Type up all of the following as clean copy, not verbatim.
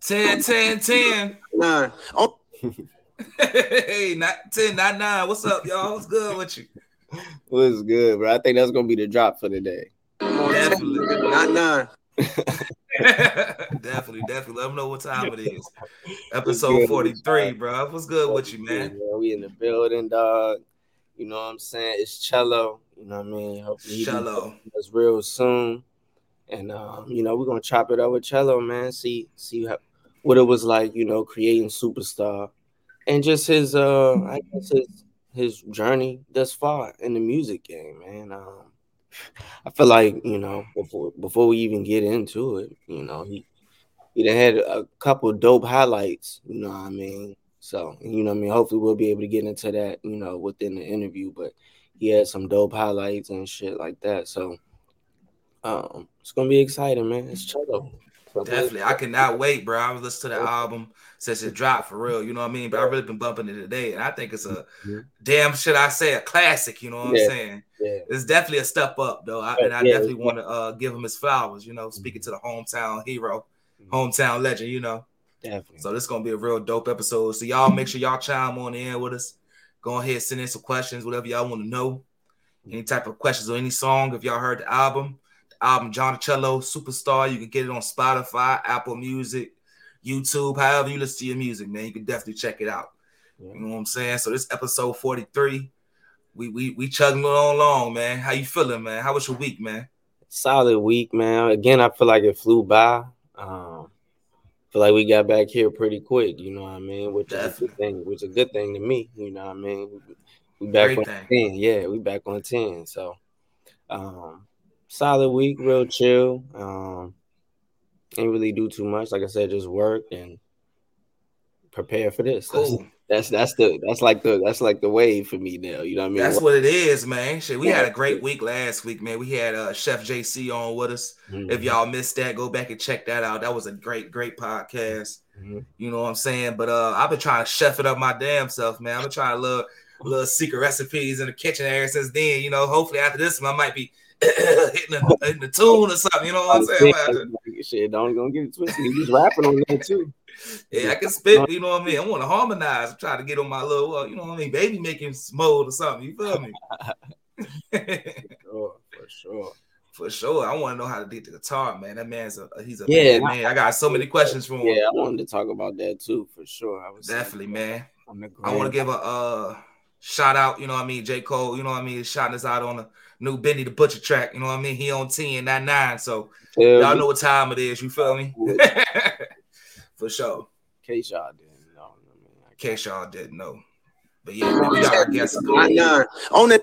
10. Nine. Oh. Hey, not 10, not 9. What's up, y'all? What's good with you? What's good, bro? I think that's gonna be the drop for today. Definitely. Not 9. definitely. Let them know what time it is. Episode 43, bro. What's good with you, man? Yeah, we in the building, dog. You know what I'm saying? It's Cello. You know what I mean? Hopefully Cello. It's real soon. And you know, we're gonna chop it up with Cello, man. See how, what it was like, you know, creating Superstar, and just his I guess his journey thus far in the music game, man. I feel like, you know, before we even get into it, you know, he done had a couple dope highlights, you know what I mean? So, you know what I mean? Hopefully we'll be able to get into that, you know, within the interview, but he had some dope highlights and shit like that. So, it's going to be exciting, man. It's Cello. Definitely. I cannot wait, bro. I was listening to the album since it dropped for real, you know what I mean? But I've really been bumping it today, and I think it's a damn, should I say, a classic, you know what I'm saying? Yeah. It's definitely a step up, though. I definitely want to give him his flowers, you know, speaking to the hometown hero, hometown legend, you know. Definitely. So this is going to be a real dope episode. So y'all make sure y'all chime on in with us. Go ahead, send in some questions, whatever y'all want to know. Any type of questions on any song, if y'all heard the album. Johnicello, Superstar. You can get it on Spotify, Apple Music, YouTube, however you listen to your music, man. You can definitely check it out. Yeah. You know what I'm saying? So this episode 43, we chugging along, man. How you feeling, man? How was your week, man? Solid week, man. Again, I feel like it flew by. Feel like we got back here pretty quick, you know what I mean? Which is a good thing to me, you know what I mean? We back on 10. Yeah, we back on 10. So solid week, real chill. Ain't really do too much. Like I said, just work and prepare for this. Cool. That's like the wave for me now. You know what I mean? That's what it is, man. Shit, we had a great week last week, man. We had Chef JC on with us. Mm-hmm. If y'all missed that, go back and check that out. That was a great, great podcast. Mm-hmm. You know what I'm saying? But I've been trying to chef it up my damn self, man. I've been trying to little secret recipes in the kitchen ever since then. You know, hopefully after this one, I might be hitting the tune or something, you know what I'm saying? Shit, don't gonna get it twisted. He's rapping on that too. Yeah, I can spit, you know what I mean? I want to harmonize. I'm trying to get on my little, you know what I mean, baby making mode or something. You feel me? For sure. I want to know how to do the guitar, man. That man's he's a man. I got so many questions from him. Yeah, I wanted to talk about that too, for sure. Definitely, man. I want to give a shout out, you know what I mean, J. Cole, you know what I mean, shouting us out on the new Benny the Butcher track, you know what I mean? He on 10, not 9, so y'all know what time it is, you feel me? For sure. In case y'all didn't know. But yeah, we got our guests on it.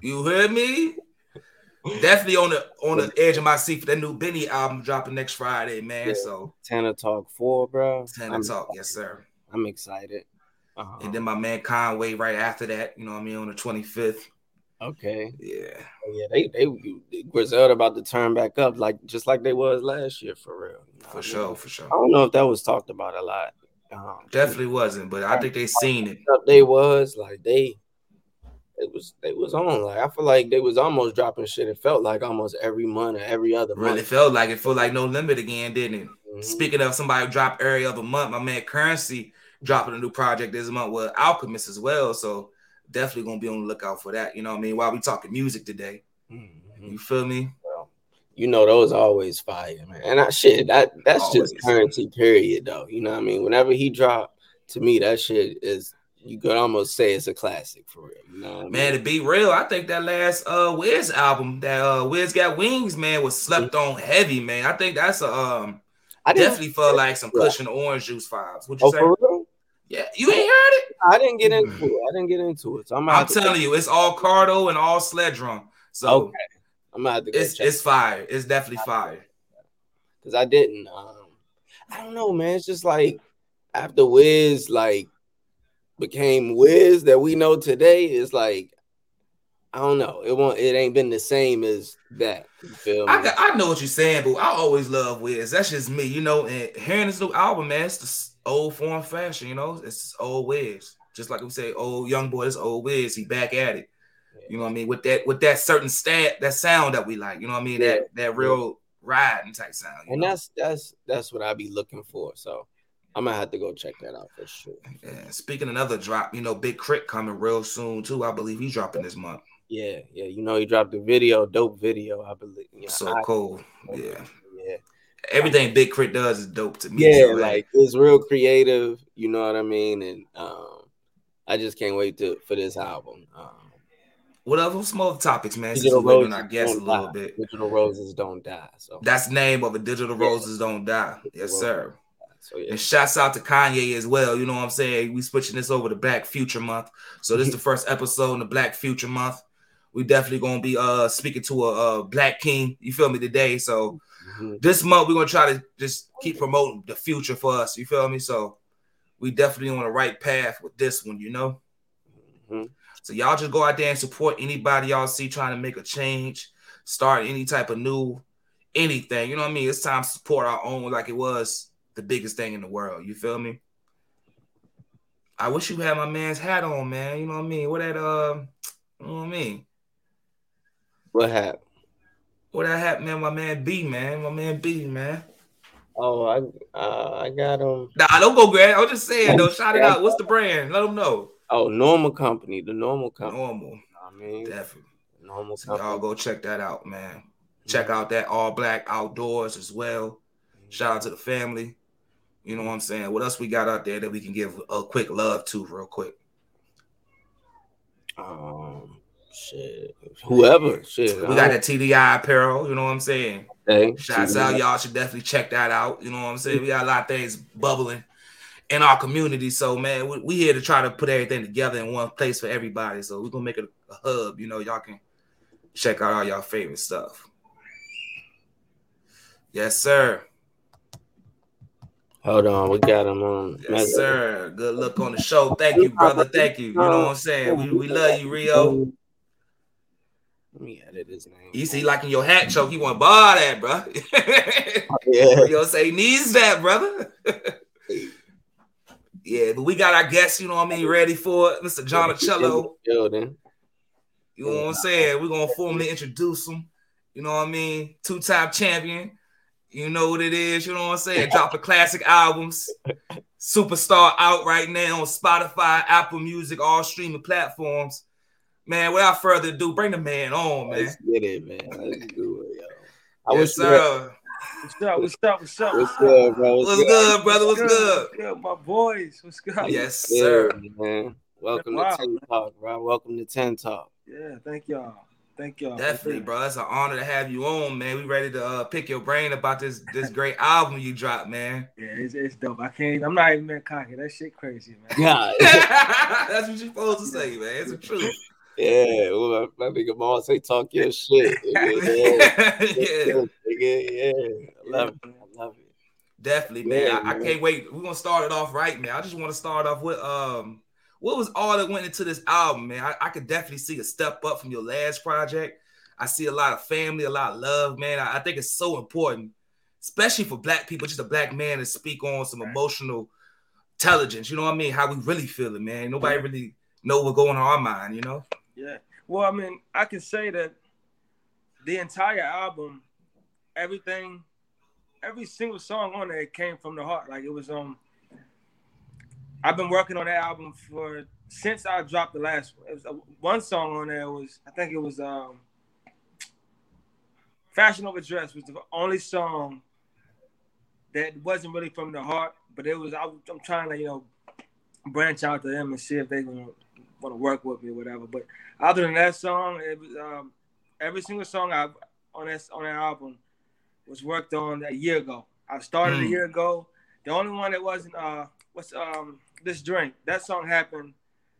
You heard me? Definitely on the edge of my seat for that new Benny album dropping next Friday, man. Yeah. So Tana Talk Four, bro. Yes, sir. I'm excited. Uh-huh. And then my man Conway right after that, you know what I mean, on the 25th. Okay. Yeah. They Griselda about to turn back up, like just like they was last year, for real. You know for sure. I don't know if that was talked about a lot. Definitely wasn't, but I think they seen it. They was like they was on. Like I feel like they was almost dropping shit. It felt like almost every month or every other month. Really felt like it. Felt like No Limit again, didn't it? Mm-hmm. Speaking of somebody dropped every other month, my man Curren$y dropping a new project this month with Alchemist as well. So definitely gonna be on the lookout for that. You know what I mean? While we talking music today, you feel me? Well, you know those always fire, man. And that's always. Just Curren$y period, though. You know what I mean? Whenever he dropped, to me that shit is, you could almost say it's a classic for real. You know what I mean? Man, to be real, I think that last Wiz album, that Wiz Got Wings, man, was slept on heavy, man. I think that's a I definitely felt like some cushion orange juice vibes. Would you say? For real? Yeah, you ain't heard it. I didn't get into it. So I'm telling you, it's all Cardo and all sled drum. So okay. I'm out. It's fire. It's definitely fire. Because I didn't. I don't know, man. It's just like after Wiz like became Wiz that we know today, it's like I don't know. It ain't been the same as that. You feel me? I know what you're saying, but I always love Wiz. That's just me, you know. And hearing this new album, man, it's the old form fashion, you know, it's old Wiz. Just like we say, old young boy, it's old Wiz. He back at it. Yeah. You know what I mean? With that certain stab, that sound that we like, you know what I mean? Yeah. That real riding type sound. And that's what I be looking for. So I'm gonna have to go check that out for sure. Yeah. Speaking of another drop, Big K.R.I.T. coming real soon too. I believe he's dropping this month. Yeah, yeah. He dropped a video, dope video, I believe. Cool. Yeah. Yeah. Everything Big K.R.I.T. does is dope to me. Yeah, like it's real creative, you know what I mean? And I just can't wait for this album. Whatever, some other topics, man. Digital Roses, I guess, a little bit. Digital Roses Don't Die. So that's the name of it. Digital Roses Don't Die. Yes, sir. So, yeah. And shouts out to Kanye as well. You know what I'm saying? We switching this over to Black Future Month. So this is the first episode in the Black Future Month. We definitely gonna be speaking to a Black King. You feel me today? So this month we're gonna try to just keep promoting the future for us. You feel me? So we definitely on the right path with this one. So y'all just go out there and support anybody y'all see trying to make a change, start any type of new anything. You know what I mean? It's time to support our own like it was the biggest thing in the world. You feel me? I wish you had my man's hat on, man. You know what I mean? You know what I mean? What hat? What that hat, man? My man B, man. Oh, I got him. Nah, don't go grab. I'm just saying, though. Shout it out. What's the brand? Let them know. Oh, Normal Company. The Normal Company. Normal. I mean, definitely. Normal Company. Y'all go check that out, man. Mm-hmm. Check out that all black outdoors as well. Shout out to the family. You know what I'm saying? What else we got out there that we can give a quick love to real quick? Shit. Whoever. Shit. We got that TDI apparel. You know what I'm saying? Okay. Shouts out. Y'all should definitely check that out. You know what I'm saying? We got a lot of things bubbling in our community. So, man, we here to try to put everything together in one place for everybody. So we're going to make it a hub. Y'all can check out all y'all favorite stuff. Yes, sir. Hold on, we got him on. Yes, sir. Good luck on the show. Thank you, brother. Thank you. You know what I'm saying? We love you, Rio. Let me edit his name. You see, like in your hat choke, he want to bar that, bro. Yeah. You know, say he needs that, brother. Yeah, but we got our guests. You know what I mean? Ready for it, Mr. Johnicello. You know what I'm saying? We're gonna formally introduce him. You know what I mean? Two-time champion. You know what it is, you know what I'm saying? Dropping classic albums. Superstar out right now on Spotify, Apple Music, all streaming platforms. Man, without further ado, bring the man on, man. Let's get it, man. Let's do it, yo. What's up? What's good, bro? What's good, brother? What's good? My boys, what's good? Yes, sir. Man. Welcome to Ten Talk, bro. Welcome to Ten Talk. Yeah, thank y'all. Thank y'all. Definitely, bro. It's an honor to have you on, man. We ready to pick your brain about this great album you dropped, man. Yeah, it's dope. I'm not even cocky. That shit crazy, man. Yeah. That's what you're supposed to say, man. It's the truth. Yeah. Well, my nigga Mom say talk your shit. Yeah. I love it. Definitely, man. I can't wait. We're going to start it off right, man. I just want to start off with what was all that went into this album, man? I could definitely see a step up from your last project. I see a lot of family, a lot of love, man. I think it's so important, especially for Black people, just a Black man to speak on some emotional intelligence. You know what I mean? How we really feel it, man. Nobody really know what's going on in our mind, you know? Yeah. Well, I mean, I can say that the entire album, everything, every single song on there came from the heart. Like it was I've been working on that album since I dropped the last one. It was one song on there was, I think it was Fashion Over Dress was the only song that wasn't really from the heart, but it was, I'm trying to, branch out to them and see if they want to work with me or whatever. But other than that song, it was every single song on that album was worked on a year ago. I started a year ago. The only one that wasn't, what's This Drink? That song happened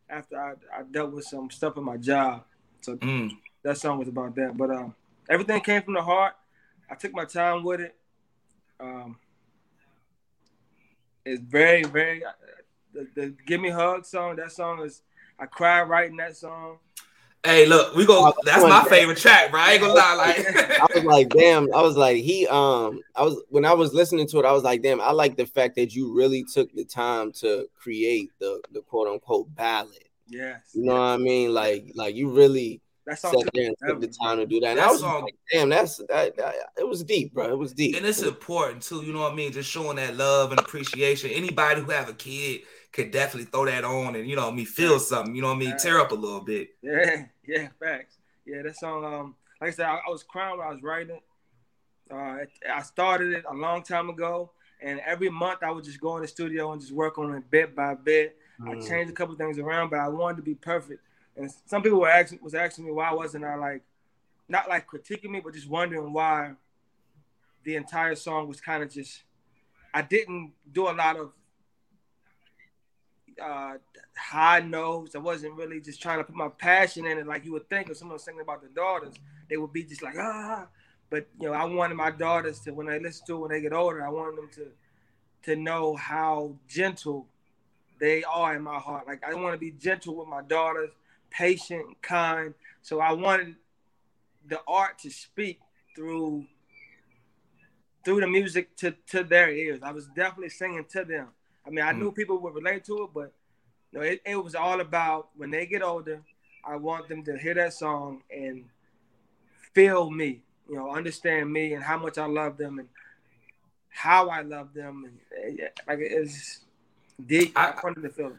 after I dealt with some stuff in my job, so that song was about that. But everything came from the heart. I took my time with it. It's very, very. The Give Me a Hug song. That song is I cried writing that song. Hey, look, we go. That's my favorite track, bro. I ain't gonna lie. When I was listening to it, I was like, damn, I like the fact that you really took the time to create the quote unquote ballad. Yes. You know what I mean? Like you really That's all. And took the time to do that. And I was like, damn, it was deep, bro. It was deep. And it's important too, you know what I mean? Just showing that love and appreciation. Anybody who have a kid could definitely throw that on and, you know what I mean, feel something, you know what I mean, tear up a little bit. Yeah, facts. Yeah, that song, like I said, I was crying when I was writing it. I started it a long time ago, and every month I would just go in the studio and just work on it bit by bit. I changed a couple things around, but I wanted to be perfect. And some people were asking me why wasn't I like, not like critiquing me, but just wondering why the entire song was kind of just, I didn't do a lot of high notes. I wasn't really just trying to put my passion in it like you would think if someone was singing about their daughters. They would be just like, ah. But, you know, I wanted my daughters to, when they listen to it, when they get older, I wanted them to know how gentle they are in my heart. Like, I want to be gentle with my daughters, patient, kind. So I wanted the art to speak through the music to their ears. I was definitely singing to them. I mean, I knew people would relate to it, but you know, it was all about when they get older, I want them to hear that song and feel me, you know, understand me and how much I love them and how I love them. And like, it's deep. I wanted to feel it.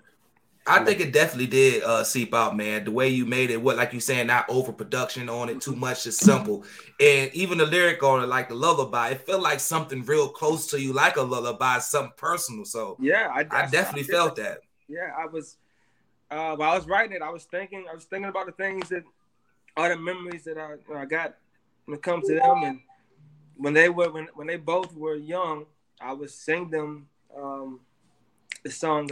I think it definitely did seep out, man. The way you made it, what, like you saying, not overproduction on it, too much, just simple. And even the lyric on it, like the lullaby, it felt like something real close to you, like a lullaby, something personal. So yeah, I definitely felt that. Yeah, I was while I was writing it, I was thinking about the things that are the memories that I got when it comes to them. And when they were when they both were young, I would sing them the song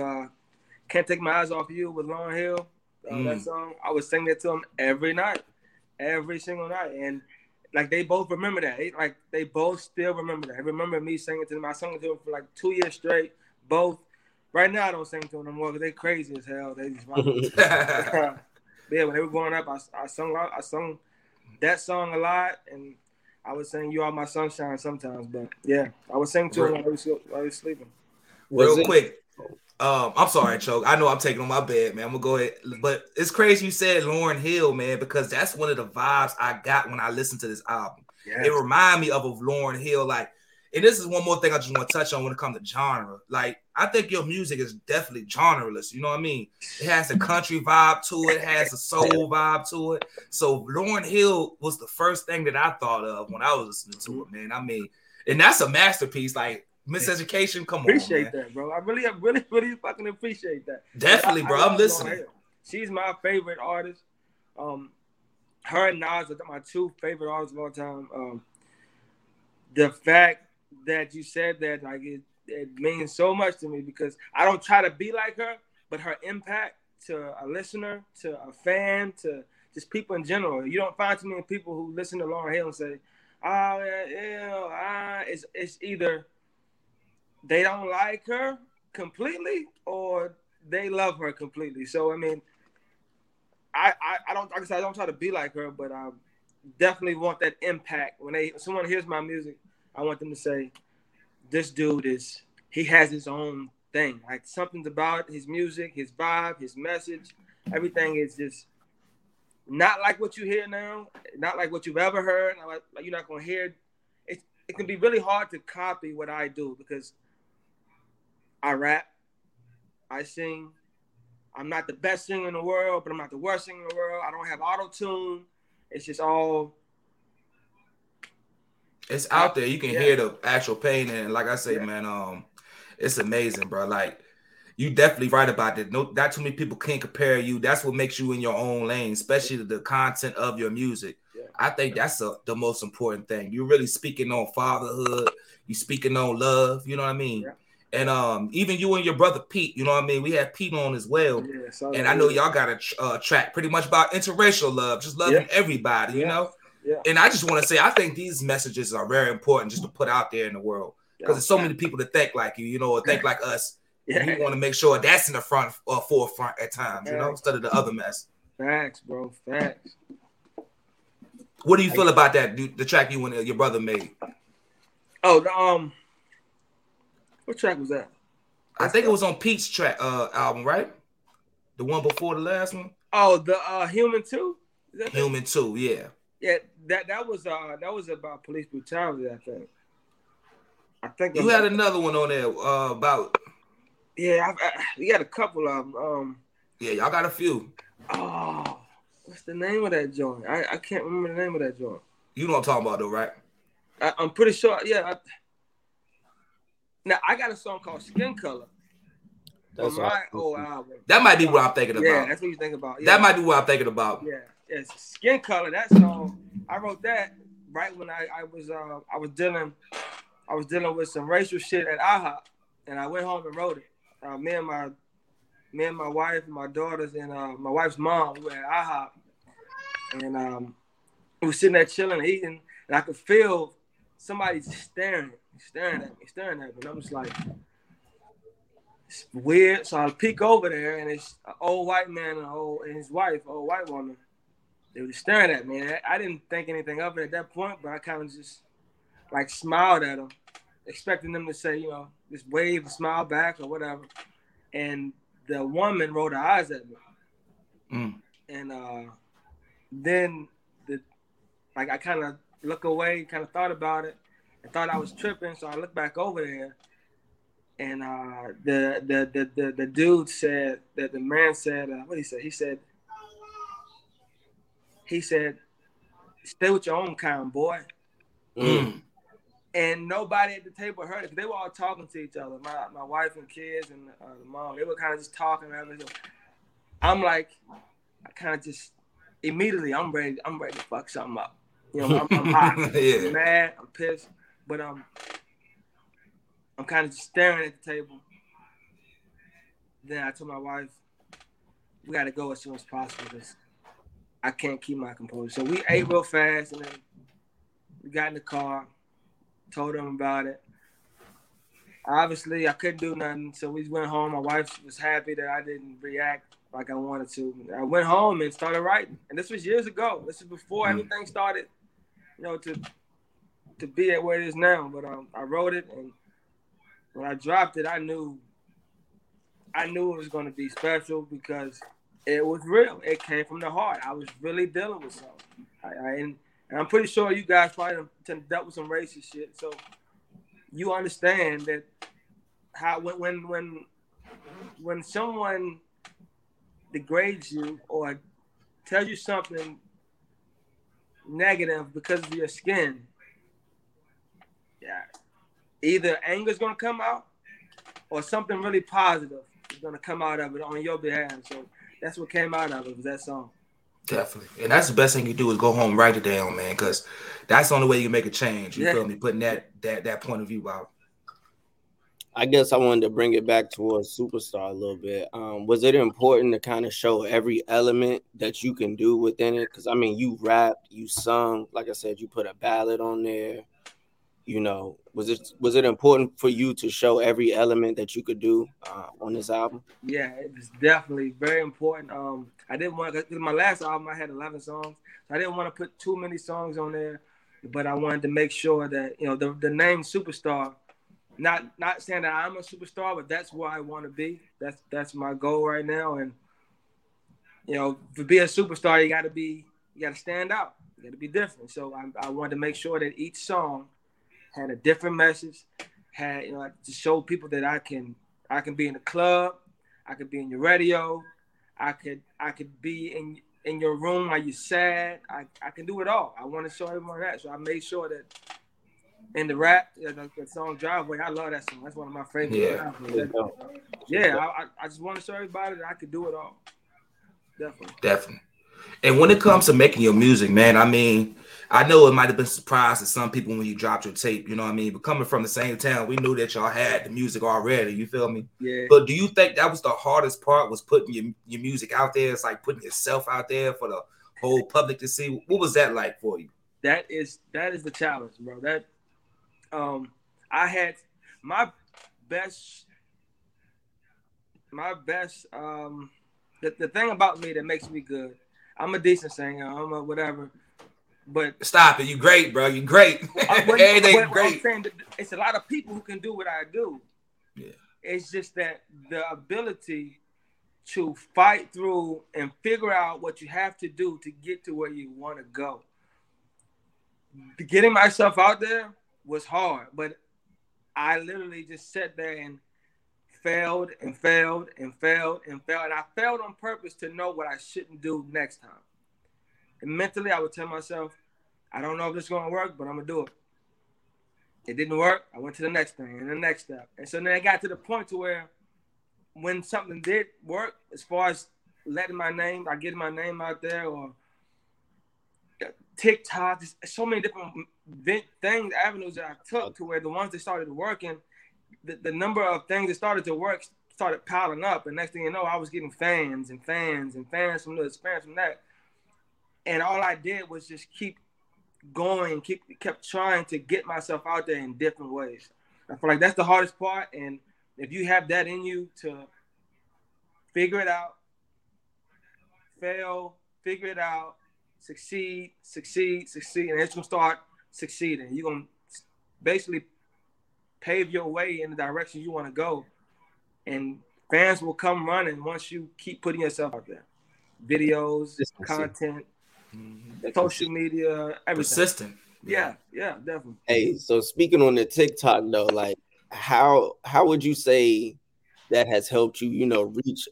Can't Take My Eyes Off You with Lauryn Hill. That song, I would sing that to them every single night. And like, they both remember that. They both still remember that. They remember me singing to them. I sung it to them for like 2 years straight, both. Right now, I don't sing to them no more because they crazy as hell. They just yeah, when they were growing up, I sung that song a lot, and I would sing You Are My Sunshine sometimes. But yeah, I would sing to them while I was sleeping. Real quick. I'm sorry, Choke. I know I'm taking on my bed, man. I'm gonna go ahead, but it's crazy you said Lauryn Hill, man, because that's one of the vibes I got when I listened to this album. Yes. It reminded me of Lauryn Hill, like, and this is one more thing I just want to touch on when it comes to genre. Like, I think your music is definitely genreless. You know what I mean? It has a country vibe to it, has a soul vibe to it. So Lauryn Hill was the first thing that I thought of when I was listening to it, man. I mean, and that's a masterpiece, like. Miseducation, come on. Appreciate that, bro. I really fucking appreciate that. Definitely, bro. I'm listening. She's my favorite artist. Her and Nas are my two favorite artists of all time. The fact that you said that, like, it means so much to me because I don't try to be like her, but her impact to a listener, to a fan, to just people in general. You don't find too many people who listen to Lauryn Hill and say, it's either they don't like her completely or they love her completely. So, I mean, I don't try to be like her, but I definitely want that impact. When someone hears my music, I want them to say, this dude he has his own thing. Like, something's about his music, his vibe, his message. Everything is just not like what you hear now, not like what you've ever heard. Like, you're not going to hear it. It can be really hard to copy what I do because I rap, I sing. I'm not the best singer in the world, but I'm not the worst singer in the world. I don't have auto-tune. It's just all... It's out there. You can hear the actual pain. And like I say, man, it's amazing, bro. Like, you definitely right about that. No, not too many people can compare you. That's what makes you in your own lane, especially the content of your music. Yeah. I think that's the most important thing. You're really speaking on fatherhood. You're speaking on love. You know what I mean? Yeah. And even you and your brother Pete, you know what I mean? We had Pete on as well. Yeah, and I know y'all got a track pretty much about interracial love, just loving everybody, you know? Yeah. And I just want to say, I think these messages are very important just to put out there in the world. Because there's so many people that think like you, you know, or think like us. Yeah. We want to make sure that's in the front or forefront at times, you know, instead of the other mess. Facts, bro. Facts. What do you feel about that, the track you and your brother made? Oh, what track was that? I think it was on Pete's track album, right? The one before the last one? Oh, the Human 2? Human 2, yeah. Yeah, that was about police brutality, I think. You had another one on there about. Yeah, we got a couple of them. Yeah, y'all got a few. Oh, what's the name of that joint? I can't remember the name of that joint. You know what I'm talking about, though, right? I'm pretty sure, yeah. Now, I got a song called Skin Color. That's my old album. That might be what I'm thinking about. Yeah, that's what you think about. Yeah. That might be what I'm thinking about. Yeah, it's Skin Color. That song, I wrote that right when I was dealing with some racial shit at IHOP, and I went home and wrote it. Me and my wife, and my daughters, and my wife's mom, we were at IHOP, and we were sitting there chilling and eating, and I could feel somebody staring at me, and I'm just like, it's weird. So I peek over there, and it's an old white man and his wife, an old white woman. They were just staring at me. I didn't think anything of it at that point, but I kind of just like smiled at them, expecting them to say, you know, just wave and smile back or whatever. And the woman rolled her eyes at me. Mm. And then I kind of look away, kind of thought about it. I thought I was tripping, so I looked back over there. And the dude said, that the man said, what did he say? He said, stay with your own kind, boy. Mm. And nobody at the table heard it. They were all talking to each other. My wife and kids and the mom, they were kind of just talking. I'm like, I kind of just immediately, I'm ready to fuck something up. You know, I'm hot, yeah. I'm mad, I'm pissed, but I'm kind of just staring at the table. Then I told my wife, we got to go as soon as possible because I can't keep my composure. So we ate real fast, and then we got in the car. Told them about it. Obviously, I couldn't do nothing, so we went home. My wife was happy that I didn't react like I wanted to. I went home and started writing, and this was years ago. This is before everything started, you know, to be at where it is now. But I wrote it, and when I dropped it, I knew it was going to be special because it was real. It came from the heart. I was really dealing with something. And I'm pretty sure you guys probably dealt with some racist shit, so you understand that how when someone degrades you or tells you something negative because of your skin, yeah, either anger's gonna come out or something really positive is gonna come out of it on your behalf. So that's what came out of it, was that song. Definitely. And that's the best thing you do is go home and write it down, man, because that's the only way you can make a change. You feel me? Putting that point of view out. I guess I wanted to bring it back towards Superstar a little bit. Was it important to kind of show every element that you can do within it? Because, I mean, you rapped, you sung. Like I said, you put a ballad on there. You know, was it important for you to show every element that you could do on this album? Yeah, it was definitely very important. I didn't want to, my last album, I had 11 songs. I didn't want to put too many songs on there, but I wanted to make sure that, you know, the name Superstar, not saying that I'm a superstar, but that's where I want to be. That's my goal right now. And, you know, to be a superstar, you got to stand out. You got to be different. So I wanted to make sure that each song had a different message, to show people that I can be in the club, I could be in your radio, I could be in your room while you're sad. I can do it all. I want to show everyone that. So I made sure that in the rap, the song Driveway, I love that song. That's one of my favorite. Yeah, I just want to show everybody that I could do it all. Definitely. And when it comes to making your music, man, I mean, I know it might have been a surprise to some people when you dropped your tape, you know what I mean? But coming from the same town, we knew that y'all had the music already, you feel me? Yeah. But do you think that was the hardest part, was putting your music out there? It's like putting yourself out there for the whole public to see. What was that like for you? That is the challenge, bro. That I had my best the thing about me that makes me good, I'm a decent singer. I'm a whatever. But stop it. You great, bro. You great. Everything great. I'm saying that it's a lot of people who can do what I do. Yeah. It's just that the ability to fight through and figure out what you have to do to get to where you want to go. Getting myself out there was hard, but I literally just sat there and failed and failed and failed and failed. And I failed on purpose to know what I shouldn't do next time. And mentally, I would tell myself, I don't know if this is going to work, but I'm going to do it. It didn't work. I went to the next thing and the next step. And so then I got to the point to where when something did work, as far as letting my name, I get my name out there, or TikTok, there's so many different things, avenues that I took to where the ones that started working, the number of things that started to work started piling up. And next thing you know, I was getting fans and fans and fans from this, fans from that. And all I did was just keep going, kept trying to get myself out there in different ways. I feel like that's the hardest part. And if you have that in you to figure it out, fail, figure it out, succeed, and it's going to start succeeding. You're going to basically pave your way in the direction you want to go. And fans will come running once you keep putting yourself out there. Videos, content, social media, everything. Persistent. Yeah, definitely. Hey, so speaking on the TikTok though, like how would you say that has helped you, you know, reach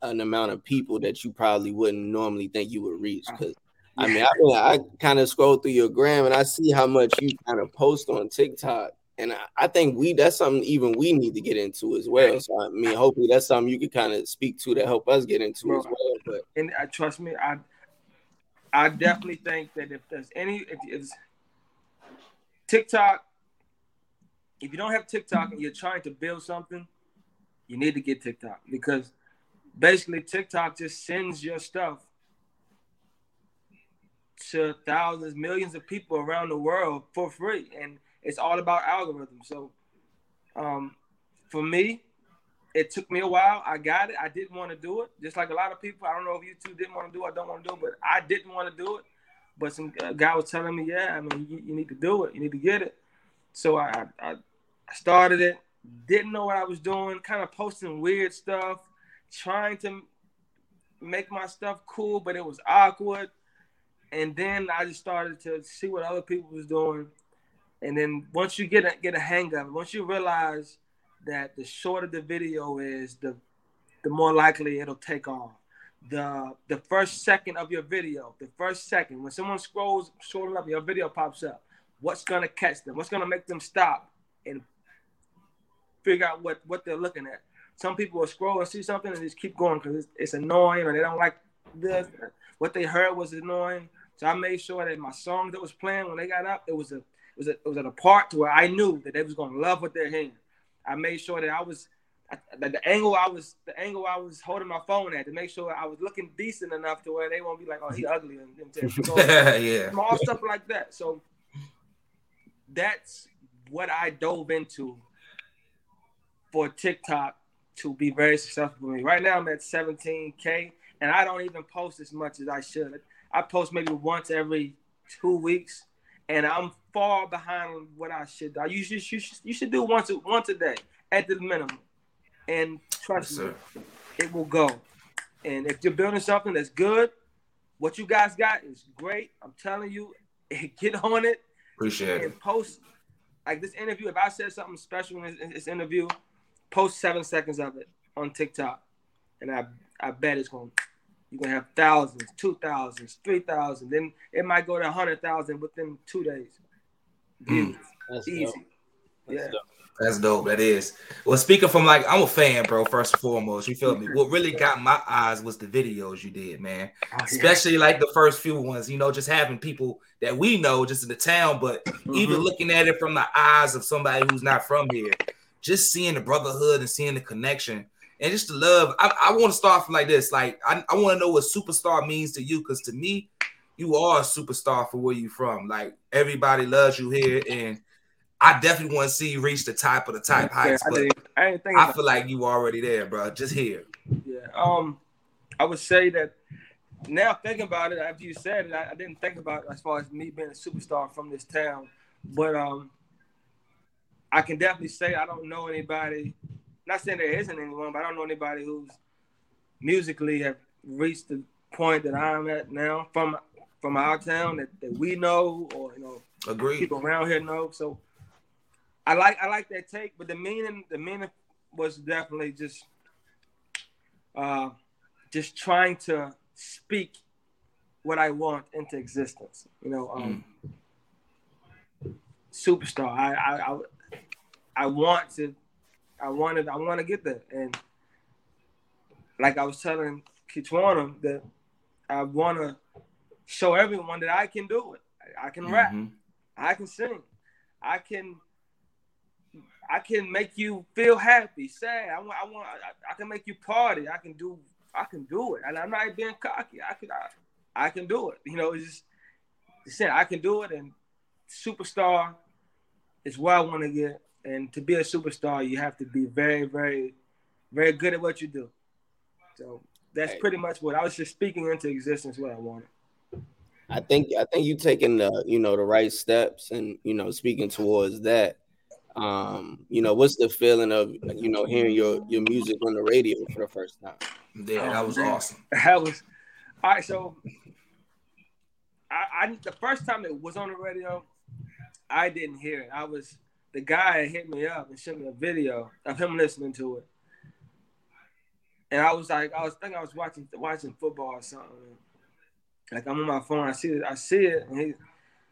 an amount of people that you probably wouldn't normally think you would reach? Because I mean, I kind of scroll through your gram and I see how much you kind of post on TikTok. And I think that's something even we need to get into as well. So, I mean, hopefully that's something you could kind of speak to that help us get into as well. But and trust me, I definitely think that if there's any, if TikTok, if you don't have TikTok and you're trying to build something, you need to get TikTok, because basically TikTok just sends your stuff to thousands, millions of people around the world for free. And it's all about algorithms. So for me, it took me a while. I got it. I didn't want to do it. Just like a lot of people. I don't know if you two didn't want to do it. I don't want to do it, but I didn't want to do it. But some guy was telling me, you need to do it. You need to get it. So I started it. Didn't know what I was doing. Kind of posting weird stuff. Trying to make my stuff cool, but it was awkward. And then I just started to see what other people was doing. And then once you get a hang of it, once you realize that the shorter the video is, the more likely it'll take off. The first second of your video, when someone scrolls short enough, your video pops up. What's going to catch them? What's going to make them stop and figure out what they're looking at? Some people will scroll and see something and just keep going because it's annoying, or they don't like this. What they heard was annoying. So I made sure that my song that was playing when they got up, it was at a part to where I knew that they was going to love what they're hearing. I made sure that the angle I was holding my phone at to make sure I was looking decent enough to where they won't be like, oh, he ugly. And small stuff like that. So that's what I dove into for TikTok to be very successful for me. Right now I'm at 17K and I don't even post as much as I should. I post maybe once every 2 weeks. And I'm far behind what I should do. You should do once a day at the minimum. And trust me, it will go. And if you're building something that's good, what you guys got is great. I'm telling you, get on it. Appreciate it. And post, like this interview, if I said something special in this interview, post 7 seconds of it on TikTok. And I bet it's going to. You're going to have thousands, 2,000, 3,000. Then it might go to 100,000 within 2 days. That's easy. Dope. That's dope. That is. Well, speaking from I'm a fan, bro, first and foremost. You feel me? What really got my eyes was the videos you did, man. Oh, yeah. Especially the first few ones, just having people that we know just in the town, but even looking at it from the eyes of somebody who's not from here, just seeing the brotherhood and seeing the connection. And just the love, I want to start from this. I want to know what superstar means to you, because to me, you are a superstar for where you're from. Everybody loves you here, and I definitely want to see you reach the top of the type heights. But I feel like you already there, bro. Just here. Yeah. I would say that now thinking about it, after you said it, I didn't think about it as far as me being a superstar from this town. But I can definitely say I don't know anybody. Not saying there isn't anyone, but I don't know anybody who's musically have reached the point that I'm at now from our town that we know, or you know, people around here know. So I like that take, but the meaning was definitely just trying to speak what I want into existence. You know, Superstar. I want to get there, and like I was telling Kitwana, that I want to show everyone that I can do it. I can rap. I can sing. I can make you feel happy, sad. I can make you party. I can do it. And I'm not being cocky. I can do it. You know, it's just I can do it. And Superstar is where I want to get. And to be a superstar, you have to be very, very, very good at what you do. So that's pretty much what I was just speaking into existence. What I wanted. I think you taking the right steps and speaking towards that. What's the feeling of hearing your music on the radio for the first time? Yeah, that was awesome. That was all right. So I the first time it was on the radio, I didn't hear it. The guy hit me up and sent me a video of him listening to it, and I was watching football or something. Like I'm on my phone, I see it, and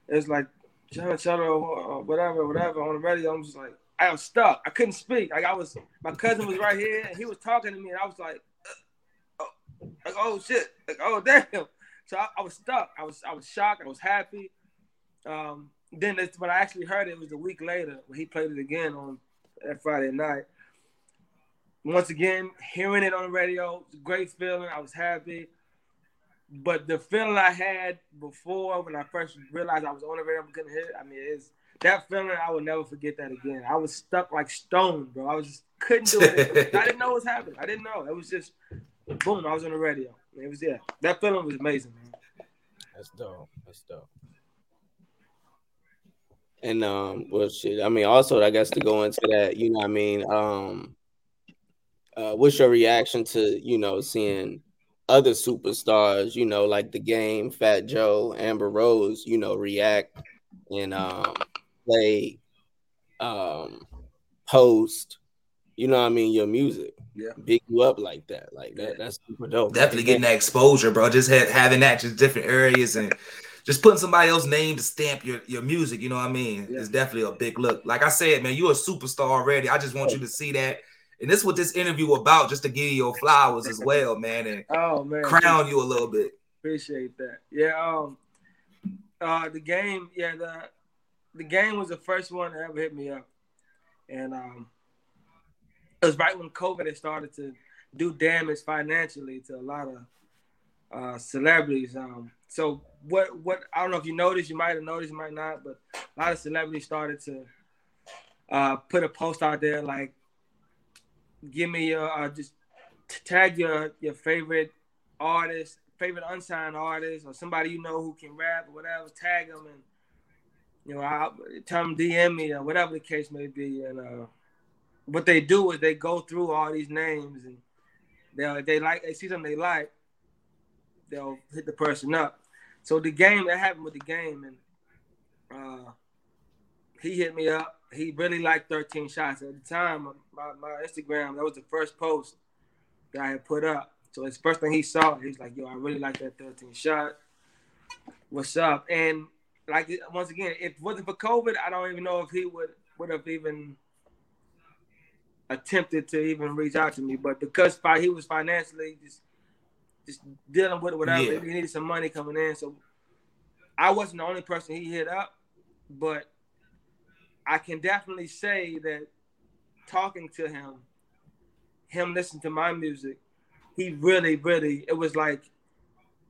it's like Johnicello or whatever on the radio. I'm just like, I was stuck. I couldn't speak. Like my cousin was right here, and he was talking to me, and I was like, oh shit, like oh damn. So I was stuck. I was shocked. I was happy. Then when I actually heard it was a week later when he played it again on that Friday night. Once again, hearing it on the radio, great feeling. I was happy. But the feeling I had before when I first realized I was on the radio and couldn't hear it, I mean, it's that feeling, I will never forget that again. I was stuck like stone, bro. I was just couldn't do it. I didn't know what was happening. I didn't know. It was just, boom, I was on the radio. It was, yeah. That feeling was amazing, man. That's dope. And also I guess to go into that, what's your reaction to seeing other superstars, like The Game, Fat Joe, Amber Rose, react and play, post, your music, big you up like that, that's super dope. Definitely getting that exposure, bro. Just having that to different areas and. Just putting somebody else's name to stamp your music, Yeah. It's definitely a big look. Like I said, man, you're a superstar already. I just want you to see that. And this is what this interview about, just to give you your flowers as well, man, and crown you a little bit. Appreciate that. Yeah, The Game, The Game was the first one that ever hit me up. And it was right when COVID had started to do damage financially to a lot of celebrities. So what I don't know if you noticed, you might have noticed, you might not, but a lot of celebrities started to put a post out there like, give me just tag your favorite artist, favorite unsigned artist, or somebody who can rap or whatever. Tag them and I'll tell them DM me or whatever the case may be. And what they do is they go through all these names and they see something they like. They'll hit the person up. So The Game, that happened with The Game, and he hit me up. He really liked 13 Shots. At the time, my Instagram, that was the first post that I had put up. So it's the first thing he saw. He's like, yo, I really like that 13 Shot. What's up? And like once again, if it wasn't for COVID, I don't even know if he would have even attempted to even reach out to me. But because he was financially just dealing with it, whatever. Yeah. He needed some money coming in. So I wasn't the only person he hit up, but I can definitely say that talking to him listening to my music, he really, really, it was like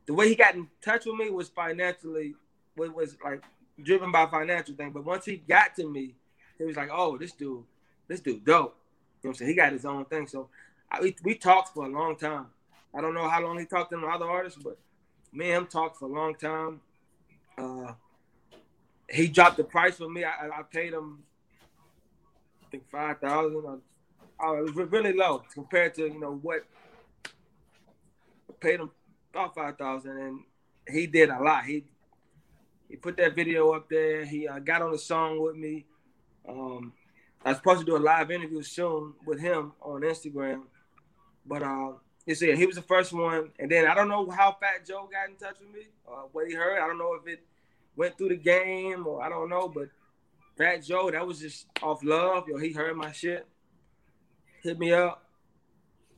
the way he got in touch with me was financially, was like driven by financial thing. But once he got to me, he was like, oh, this dude dope. You know what I'm saying? He got his own thing. So we talked for a long time. I don't know how long he talked to other artists, but me and him talked for a long time. He dropped the price for me. I paid him, I think $5,000. It was really low compared to what paid him about $5,000, and he did a lot. He put that video up there. He got on the song with me. I was supposed to do a live interview soon with him on Instagram, but he was the first one. And then I don't know how Fat Joe got in touch with me, what he heard. I don't know if it went through the game or I don't know, but Fat Joe, that was just off love. Yo, he heard my shit, hit me up,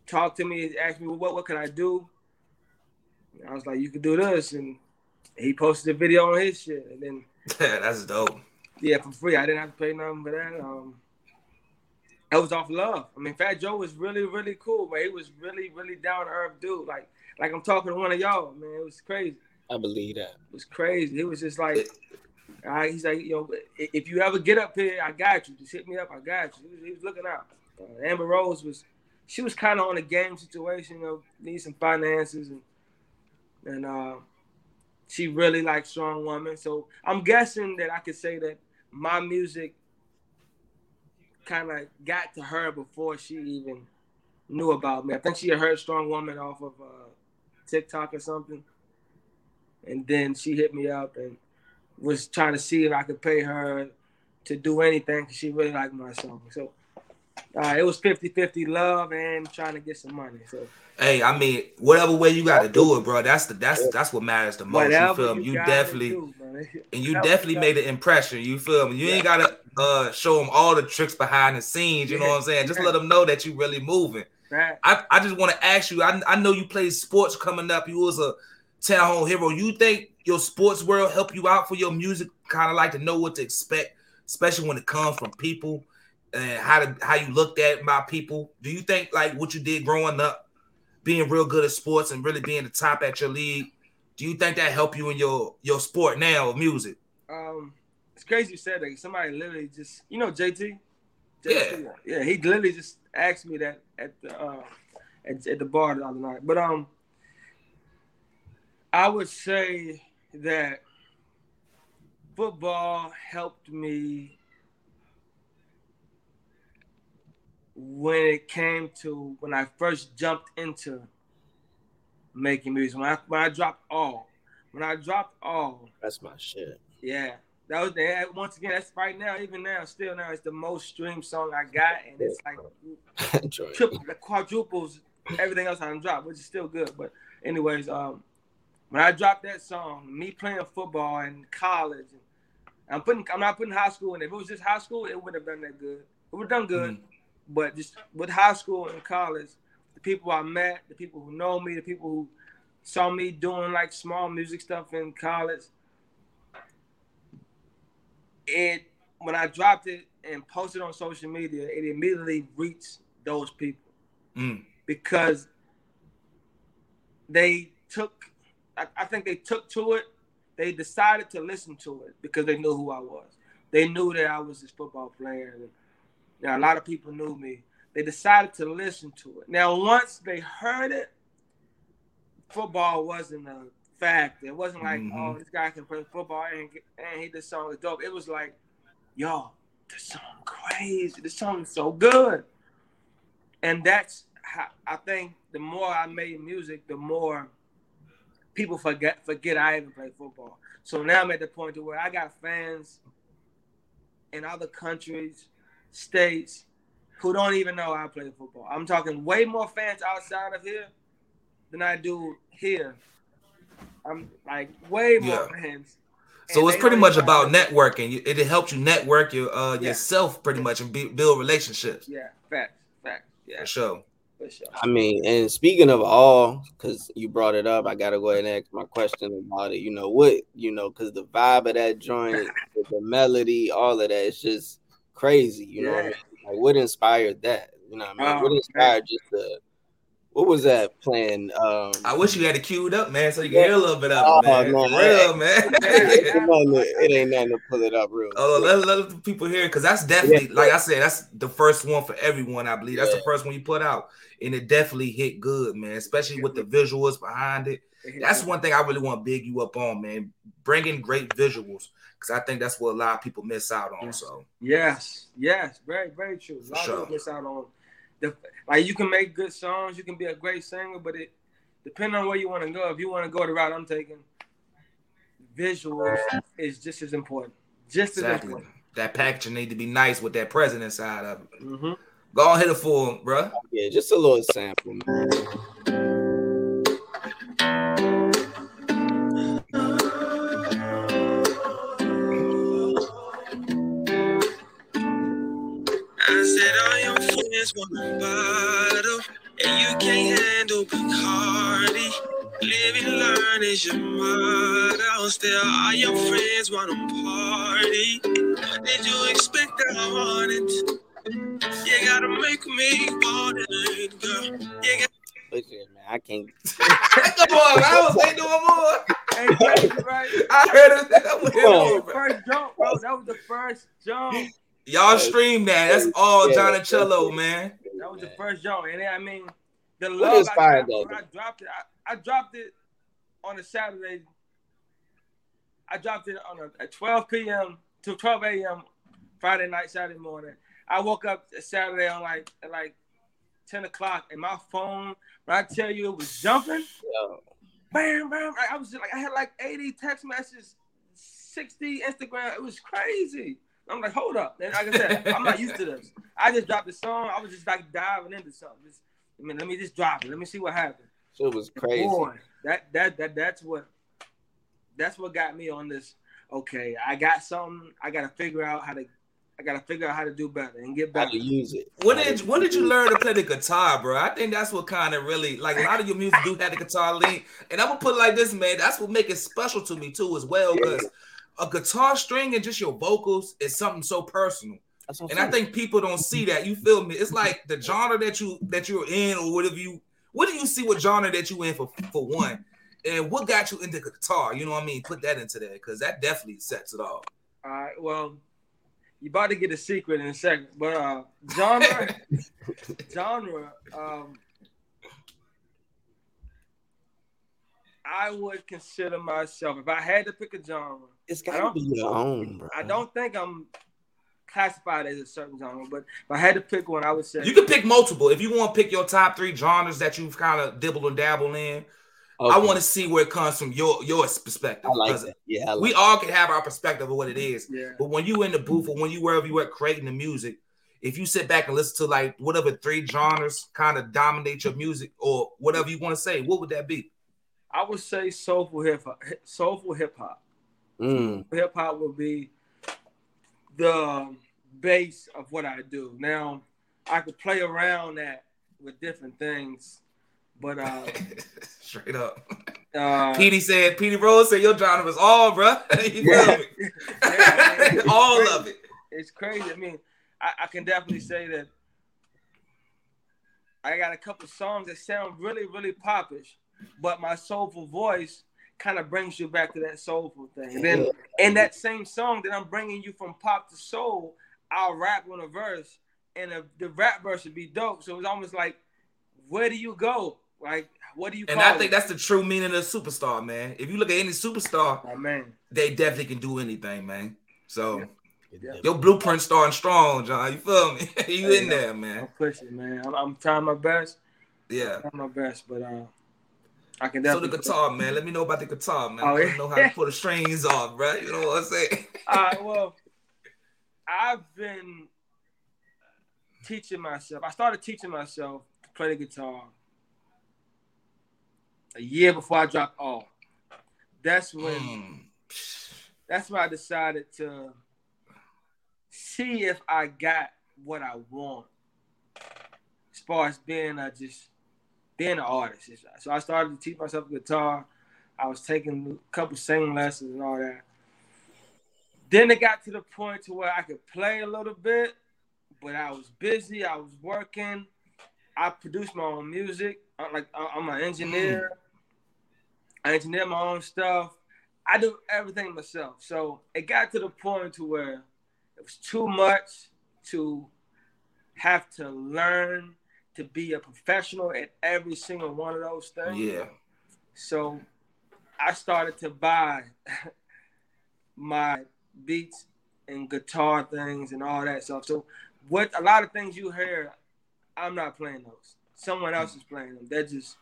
talked to me, asked me, well, what could I do? And I was like, you could do this. And he posted a video on his shit. And then that's dope. Yeah, for free. I didn't have to pay nothing for that. That was off love. I mean, Fat Joe was really, really cool, but he was really, really down to earth dude. Like I'm talking to one of y'all, man. It was crazy. I believe that. It was crazy. He was just like, he's like, yo, if you ever get up here, I got you. Just hit me up. I got you. He was looking out. Amber Rose was kind of on a game situation of need some finances and she really liked Strong Woman. So I'm guessing that I could say that my music kind of got to her before she even knew about me. I think she had heard Strong Woman off of TikTok or something. And then she hit me up and was trying to see if I could pay her to do anything because she really liked my song. So it was 50-50 love and trying to get some money. So hey, I mean, whatever way you got to do it, bro. That's what matters the most. Whatever you feel me? You definitely do, and you definitely made an impression. You feel me? You ain't gotta show them all the tricks behind the scenes. You know what I'm saying? Just let them know that you really moving. Right. I just want to ask you. I know you played sports coming up. You was a town hero. You think your sports world help you out for your music? Kind of like to know what to expect, especially when it comes from people and how you looked at by people. Do you think like what you did growing up? Being real good at sports and really being the top at your league, do you think that helped you in your sport now with music? It's crazy you said that. Somebody literally just, you know, JT? Yeah, he literally just asked me that at the bar the other night. But I would say that football helped me when I first jumped into making music, when I dropped all. When I dropped all. That's my shit. Yeah. That was the, once again, that's right now, even now, still now, it's the most streamed song I got. And it's like quadruples everything else I done dropped, which is still good. But anyways, when I dropped that song, me playing football in college, I'm not putting high school in. If it was just high school, it wouldn't have done that good. It would have done good. Mm-hmm. But just with high school and college, the people I met, the people who know me, the people who saw me doing like small music stuff in college, when I dropped it and posted on social media, it immediately reached those people because they took, I think they took to it. They decided to listen to it because they knew who I was. They knew that I was this football player. Now, a lot of people knew me. They decided to listen to it. Now, once they heard it, football wasn't a fact. It wasn't like, oh, this guy can play football and this song is dope. It was like, yo, this song crazy. This song is so good. And that's how I think the more I made music, the more people forget I even played football. So now I'm at the point where I got fans in other countries, states who don't even know I play football. I'm talking way more fans outside of here than I do here. I'm like way more fans. So it's pretty much about networking. It helps you network yourself pretty much and build relationships. Yeah, facts. Yeah, for sure. I mean, and speaking of all, because you brought it up, I gotta go ahead and ask my question about it. You know what? You know, because the vibe of that joint, the melody, all of that, it's just crazy, you know what I mean? Like, what inspired that? You know what I mean? What inspired what was that plan? I wish you had it queued up, man, so you can hear a little bit of it, man. No, real, man. It ain't nothing to pull it up real. Oh, let the people hear it, because that's definitely, like I said, that's the first one for everyone, I believe. That's the first one you put out, and it definitely hit good, man, especially with the visuals behind it. That's one thing I really want to big you up on, man, bringing great visuals. Because I think that's what a lot of people miss out on. So yes, very, very true. A lot of people miss out on. Like you can make good songs, you can be a great singer, but depending on where you want to go, if you want to go the route I'm taking, visuals is just as important. Just as important. That packaging need to be nice with that present inside of it. Mm-hmm. Go on, hit it for him, bro. Yeah, just a little sample, man. I said all your friends want a bottle, and you can't handle Bacardi. Live and learn is your motto. Still, all your friends want a party. Did you expect that I wanted? You gotta make me want it, girl. Look at man, I can't. Come on, I was saying doing more. Hey, right? I heard it. That was the first jump, bro. That was the first jump. Y'all stream that. That's all Johnicello, man. That was the first jump, and I mean, the love I dropped it. I dropped it on a Saturday. I dropped it on at 12 p.m. to 12 a.m. Friday night, Saturday morning. I woke up Saturday on like 10 o'clock and my phone, when I tell you it was jumping, bam, bam. I was just like, I had like 80 text messages, 60 Instagram. It was crazy. I'm like, hold up. And like I said, I'm not used to this. I just dropped the song. I was just like diving into something. Just, I mean, let me just drop it. Let me see what happens. It was crazy. Boy, that's what got me on this. Okay, I got something. I gotta figure out how to do better and get better. How to use it. When did you learn to play the guitar, bro? I think that's what kind of really, like a lot of your music do have the guitar lead. And I'm gonna put it like this, man. That's what makes it special to me too, as well, because a guitar string and just your vocals is something so personal. And I think people don't see that. You feel me? It's like the genre that you're in, or whatever you. What do you see? What genre that you in for one, and what got you into guitar? You know what I mean? Put that into there, because that definitely sets it off. All right. Well. You about to get a secret in a second, but genre. I would consider myself, if I had to pick a genre, it's gotta be your own, bro. I don't think I'm classified as a certain genre, but if I had to pick one, I would say you can pick multiple. If you want to pick your top three genres that you've kind of dibbled and dabbled in. Okay. I want to see where it comes from your perspective. I like that. Yeah, we all can have our perspective of what it is. Yeah. But when you in the booth or when you wherever you are creating the music, if you sit back and listen to like whatever three genres kind of dominate your music or whatever you want to say, what would that be? I would say soulful hip hop. Mm. Hip hop would be the base of what I do. Now I could play around that with different things. But straight up, Petey Rose said your genre was all, bro. You feel me? All of it. It's crazy. I mean, I can definitely say that I got a couple songs that sound really, really popish, but my soulful voice kind of brings you back to that soulful thing. And then in that same song that I'm bringing you from pop to soul, I'll rap on a verse, and the rap verse would be dope. So it's almost like, where do you go? Like, what do you call it? And I think that's the true meaning of Superstar, man. If you look at any Superstar, oh, man, they definitely can do anything, man. So, your blueprint starting strong, John. You feel me? you in there, man. I'm pushing, man. I'm trying my best. Yeah. I'm trying my best, but I can definitely... So the guitar, man. Let me know about the guitar, man. I don't know how to pull the strings off, bro. You know what I'm saying? All right, well, I've been teaching myself. I started teaching myself play the guitar a year before I dropped all. That's when I decided to see if I got what I want as far as being an artist. So I started to teach myself guitar. I was taking a couple singing lessons and all that. Then it got to the point to where I could play a little bit, but I was busy. I was working. I produce my own music. I'm an engineer. I engineer my own stuff. I do everything myself. So it got to the point to where it was too much to have to learn to be a professional at every single one of those things. Yeah. So I started to buy my beats and guitar things and all that stuff. So what a lot of things you hear, I'm not playing those. Someone else is playing them. They're just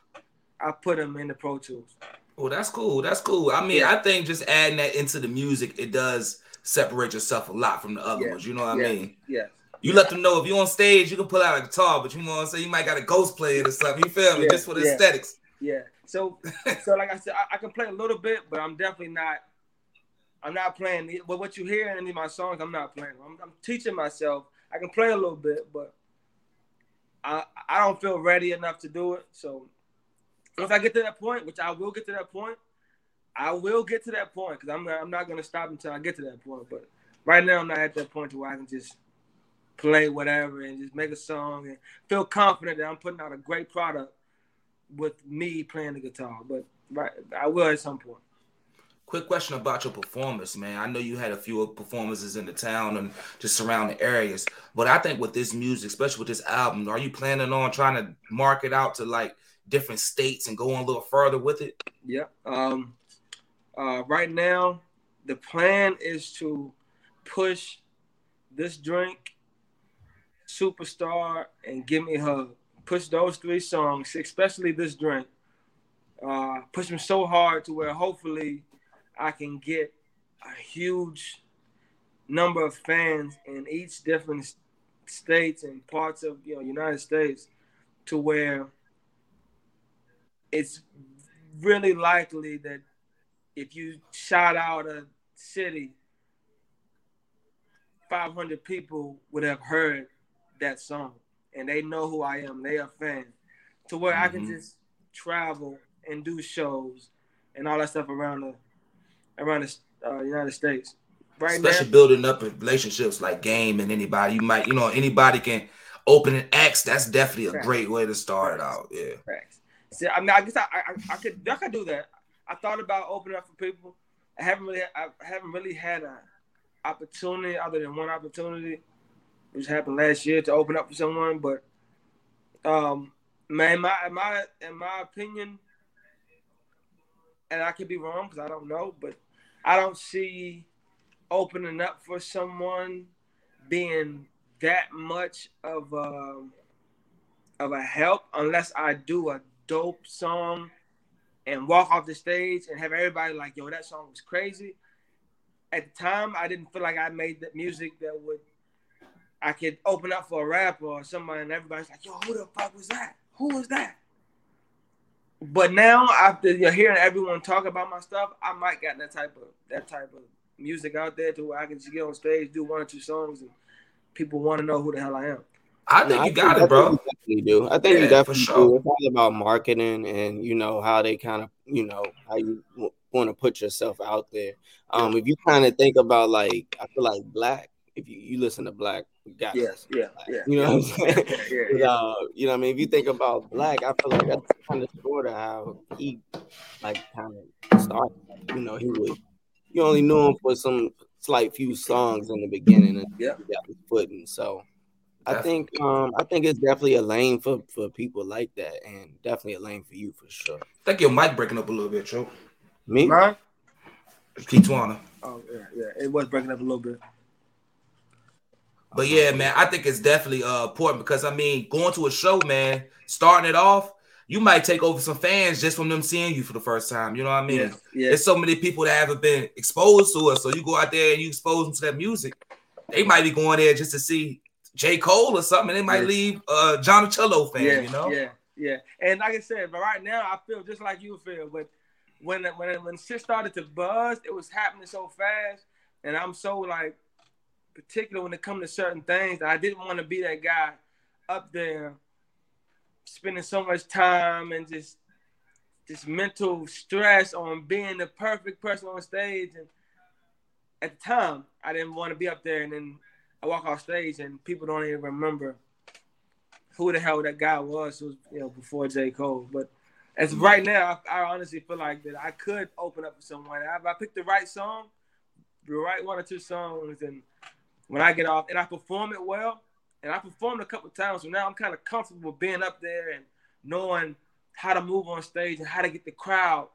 I put them in the Pro Tools. Well, that's cool. That's cool. I mean, yeah. I think just adding that into the music, it does separate yourself a lot from the other ones. You know what I mean? Yeah. You let them know if you're on stage, you can pull out a guitar, but you know what I'm saying? You might got a ghost playing or something. You feel me? Just for the aesthetics. Yeah. So like I said, I can play a little bit, but I'm definitely not. I'm not playing. But what you hear in any of my songs, I'm not playing. I'm teaching myself. I can play a little bit, but I don't feel ready enough to do it. So once I get to that point, which I will get to that point, because I'm not gonna stop until I get to that point. But right now, I'm not at that point to where I can just play whatever and just make a song and feel confident that I'm putting out a great product with me playing the guitar. But right, I will at some point. Quick question about your performance, man. I know you had a few performances in the town and just surrounding areas, but I think with this music, especially with this album, are you planning on trying to market out to like different states and go on a little further with it? Yeah. Right now, the plan is to push This Drink, Superstar, and Give Me a Hug. Push those three songs, especially This Drink. Push them so hard to where hopefully I can get a huge number of fans in each different states and parts of, you know, United States, to where it's really likely that if you shout out a city, 500 people would have heard that song and they know who I am. They are fans, to where I can just travel and do shows and all that stuff around the United States. Right. Especially now, building up relationships like Game and anybody. You might, you know, anybody can open an X. That's definitely a great way to start it out. Yeah. Facts. See, I mean, I guess I could do that. I thought about opening up for people. I haven't really had an opportunity other than one opportunity, which happened last year, to open up for someone. But man, in my opinion, and I could be wrong because I don't know, but I don't see opening up for someone being that much of a help unless I do a dope song and walk off the stage and have everybody like, yo, that song was crazy. At the time, I didn't feel like I made that music that would, I could open up for a rapper or somebody and everybody's like, yo, who the fuck was that? Who was that? But now, after hearing everyone talk about my stuff, I might got that type of music out there to where I can just get on stage, do one or two songs, and people want to know who the hell I am. I think you got it, bro. I think you definitely do. It's all about marketing and, you know, how they kind of, you know, how you want to put yourself out there. If you kind of think about, like, I feel like Black, if you listen to Black, Yes. You know what I'm saying? You know what I mean? If you think about Black, I feel like that's kind of sort of how he like kind of started. You know, you only knew him for some slight few songs in the beginning, and he got his footing. So I think it's definitely a lane for people like that, and definitely a lane for you for sure. I think your mic breaking up a little bit, Joe. Me? Right? Kitwana. Oh yeah, it was breaking up a little bit. But yeah, man, I think it's definitely important because, I mean, going to a show, man, starting it off, you might take over some fans just from them seeing you for the first time. You know what I mean? Yeah. There's so many people that haven't been exposed to us. So you go out there and you expose them to that music. They might be going there just to see J. Cole or something. And they might leave Johnicello fan, you know? Yeah. And like I said, but right now I feel just like you feel. But when shit started to buzz, it was happening so fast. And I'm so like, particular when it comes to certain things, I didn't want to be that guy up there spending so much time and just mental stress on being the perfect person on stage. And at the time, I didn't want to be up there, and then I walk off stage and people don't even remember who the hell that guy was, who was, you know, before J. Cole. But as right now, I honestly feel like that I could open up for someone. If I picked the right song, write one or two songs, and when I get off and I perform it well, and I performed a couple of times, so now I'm kind of comfortable being up there and knowing how to move on stage and how to get the crowd,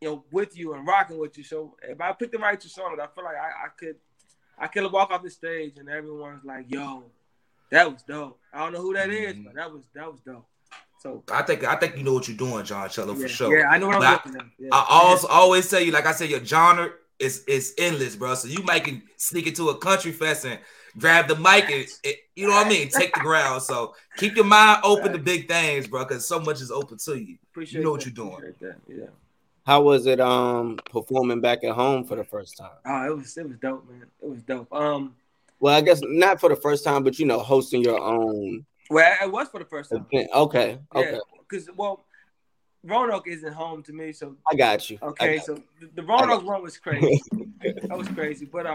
you know, with you and rocking with you. So if I pick the right two songs, I feel like I could walk off the stage and everyone's like, "Yo, that was dope. I don't know who that is, but that was dope." So I think you know what you're doing, Johnicello, for sure. Yeah, I know what I'm doing. Yeah. I also always tell you, like I said, your genre is endless, bro. So you might can sneak into a country fest and grab the mic and you know what I mean, take the ground. So keep your mind open to big things, bro, because so much is open to you. Appreciate you know what you're doing. Yeah. How was it performing back at home for the first time? Oh, it was dope, man. It was dope. Well, I guess not for the first time, but you know, hosting your own. Well, it was for the first time. Okay. Because Roanoke isn't home to me, so I got you. Okay, got so the Roanoke one was crazy. That was crazy, but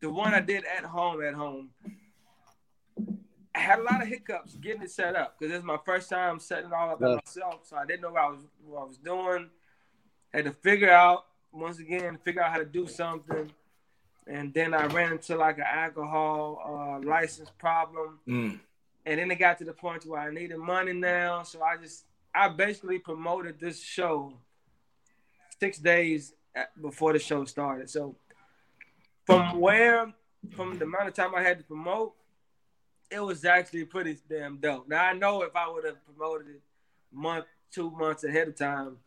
the one I did at home, I had a lot of hiccups getting it set up because this is my first time setting it all up by myself, so I didn't know what I was doing. Had to figure out how to do something. And then I ran into like an alcohol license problem. Mm. And then it got to the point where I needed money now. So I basically promoted this show 6 days before the show started. So from the amount of time I had to promote, it was actually pretty damn dope. Now I know if I would have promoted it 2 months ahead of time,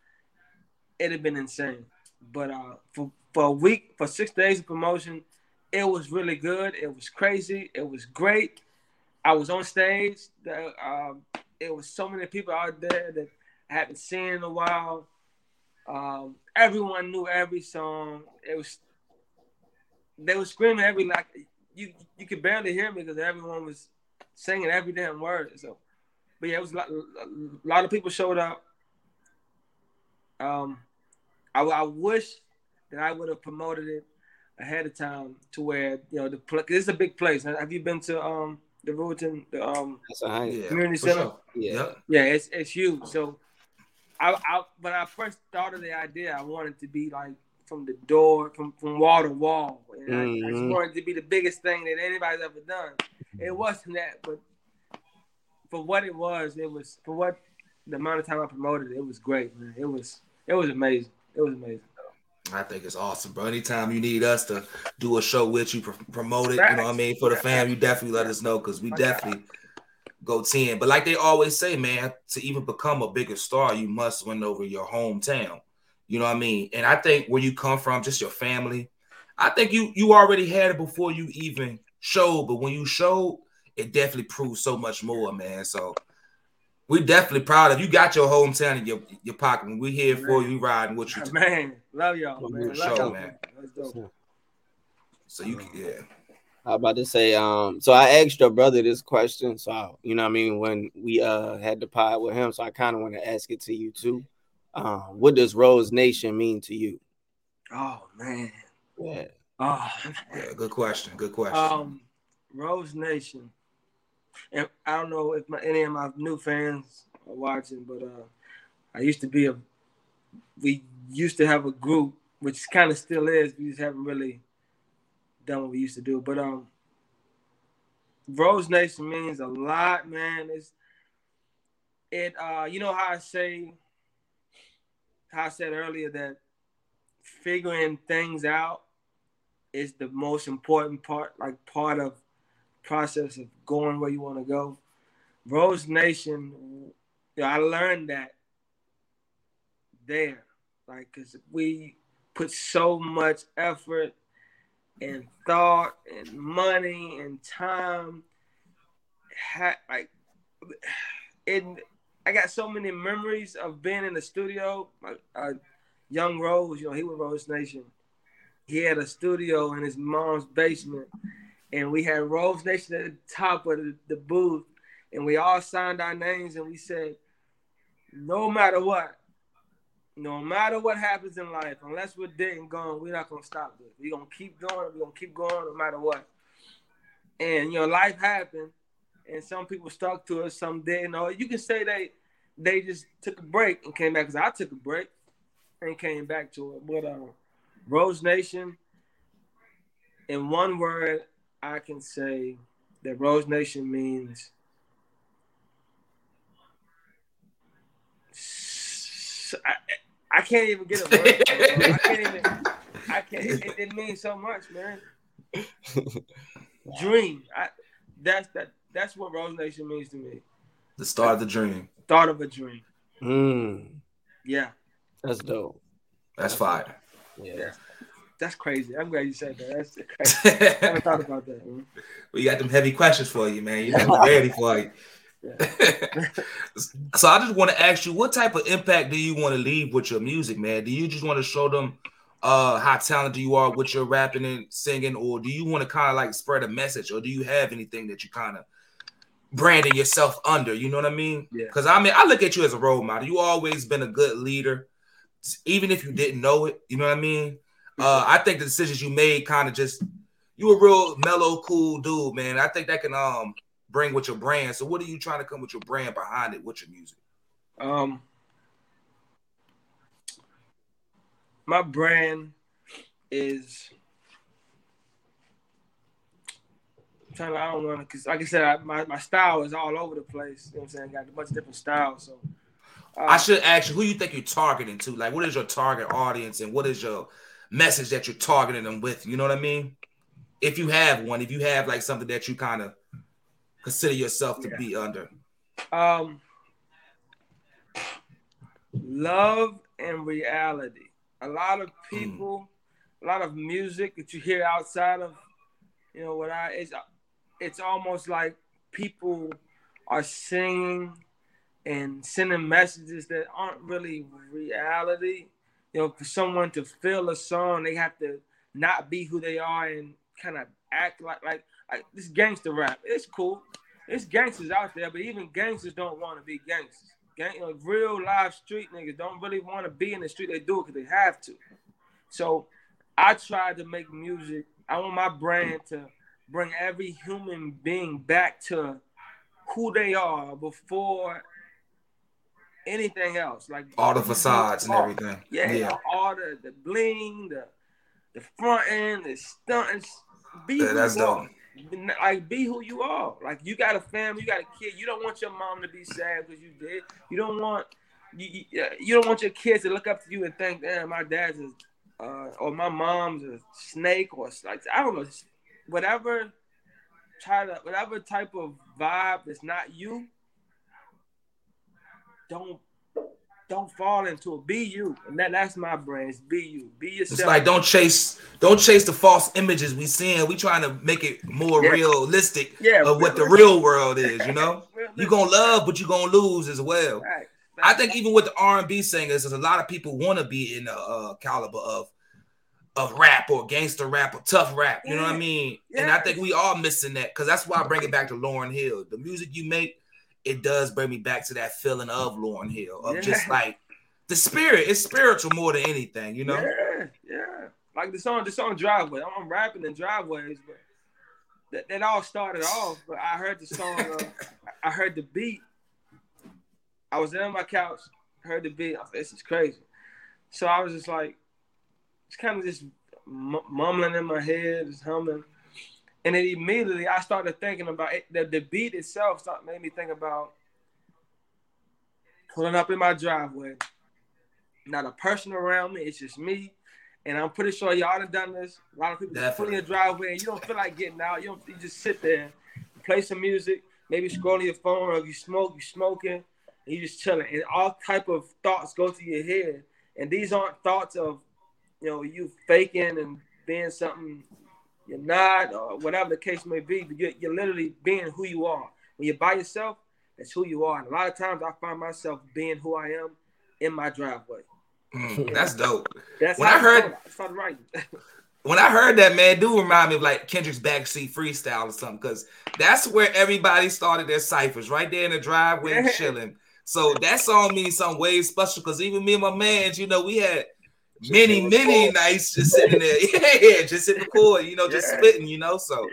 it'd have been insane. But for a week, for 6 days of promotion, it was really good. It was crazy. It was great. I was on stage. It was so many people out there that I hadn't seen in a while. Everyone knew every song. They were screaming every like you could barely hear me because everyone was singing every damn word. So, but yeah, it was a lot of people showed up. I wish that I would have promoted it ahead of time to where, you know, this is a big place. Have you been to the Rootan, the community center? Sure. Yeah, it's huge. So I when I first thought of the idea, I wanted to be like from the door, from wall to wall. And I just wanted to be the biggest thing that anybody's ever done. It wasn't that, but for what it was for what the amount of time I promoted it, it was great, man. It was amazing. It was amazing. I think it's awesome, bro. Anytime you need us to do a show with you, promote it, you know what I mean, for the fam, you definitely let us know because we definitely go 10. But like they always say, man, to even become a bigger star, you must win over your hometown. You know what I mean? And I think where you come from, just your family, I think you already had it before you even showed. But when you showed, it definitely proved so much more, man. So we're definitely proud of you. Got your hometown in your pocket. When we here for you, riding with you. Man, love y'all, man. Love y'all, man. Let's go. So you can, I was about to say, so I asked your brother this question. So, you know what I mean? When we had the pod with him, so I kind of want to ask it to you too. What does Rose Nation mean to you? Oh, man. Yeah. Oh, man. Yeah, good question. Rose Nation. And I don't know if any of my new fans are watching, but I used to be we used to have a group, which kind of still is. We just haven't really done what we used to do. But Rose Nation means a lot, man. You know how I said earlier that figuring things out is the most important part, like part of process of going where you want to go. Rose Nation, I learned that there, like, because we put so much effort and thought and money and time. I got so many memories of being in the studio. Young Rose, you know, he was Rose Nation. He had a studio in his mom's basement. And we had Rose Nation at the top of the booth. And we all signed our names and we said, no matter what happens in life, unless we're dead and gone, we're not going to stop this. We're going to keep going. We're going to keep going no matter what. And, you know, life happened. And some people stuck to us, some didn't. Or you can say they just took a break and came back, because I took a break and came back to it. But Rose Nation, in one word, I can say that Rose Nation means I can't even get a word. It means so much, man. Dream. That's what Rose Nation means to me. The start of the dream. Start of a Dream. Yeah. That's dope. That's fire. Yeah. That's crazy. I'm glad you said that. That's crazy. I never thought about that, man. We got them heavy questions for you, man. You know, ready for you. So I just want to ask you, what type of impact do you want to leave with your music, man? Do you just want to show them how talented you are with your rapping and singing, or do you want to kind of like spread a message, or do you have anything that you kind of branding yourself under? You know what I mean? Because I mean, I look at you as a role model. You always been a good leader, even if you didn't know it. You know what I mean? I think the decisions you made kind of just, you a real mellow, cool dude, man. I think that can bring with your brand. So what are you trying to come with your brand behind it with your music? My brand is, I don't want to, because like I said, my style is all over the place. You know what I'm saying? I got a bunch of different styles, so. I should ask you, who you think you're targeting to? Like, what is your target audience and what is your message that you're targeting them with? You know what I mean? If you have one, if you have like something that you kind of consider yourself to be under. Love and reality. A lot of people, a lot of music that you hear outside of, you know, it's almost like people are singing and sending messages that aren't really reality. You know, for someone to feel a song, they have to not be who they are and kind of act like this gangster rap. It's cool. It's gangsters out there, but even gangsters don't want to be gangsters. You know, real live street niggas don't really want to be in the street. They do it because they have to. So I try to make music. I want my brand to bring every human being back to who they are before anything else. Like all the facades and everything. Yeah. All the bling, the front end, the stunts. That's dope. Like, be who you are. Like, you got a family, you got a kid. You don't want your mom to be sad because you did. You don't want you don't want your kids to look up to you and think, damn, my dad's or my mom's a snake, or like, I don't know, whatever type of vibe that's not you. Don't fall into it. Be you, and that's my brand. It's be you. Be yourself. It's like don't chase the false images we seeing. We trying to make it more realistic of what the real world is. You know, you gonna love, but you gonna lose as well. Right. I think even with the R&B singers, there's a lot of people want to be in the caliber of rap or gangster rap or tough rap. You know what I mean? Yeah. And I think we all missing that, because that's why I bring it back to Lauryn Hill. The music you make, it does bring me back to that feeling of Lauryn Hill, of just like the spirit. It's spiritual more than anything, you know? Yeah. Like the song Driveway. I'm rapping in driveways, but that all started off. But I heard the song, I heard the beat. I was there on my couch, heard the beat. I was, this is crazy. So I was just like, it's kind of just mumbling in my head, just humming. And then immediately I started thinking about it. The beat itself made me think about pulling up in my driveway. Not a person around me. It's just me. And I'm pretty sure y'all done this. A lot of people just pull in your driveway and you don't feel like getting out. You just sit there, play some music, maybe scroll your phone, or if you smoke, you're smoking, and you're just chilling. And all type of thoughts go to your head. And these aren't thoughts of, you know, you faking and being something you're not, or whatever the case may be, but you're literally being who you are. When you're by yourself, that's who you are. And a lot of times I find myself being who I am in my driveway. That's dope. That's when I started writing. When I heard that, man, do remind me of like Kendrick's Backseat Freestyle or something, because that's where everybody started their ciphers, right there in the driveway chilling. So that song means some way special, because even me and my mans, you know, we had many nights just sitting there, just sitting cool, you know, just spitting, you know. So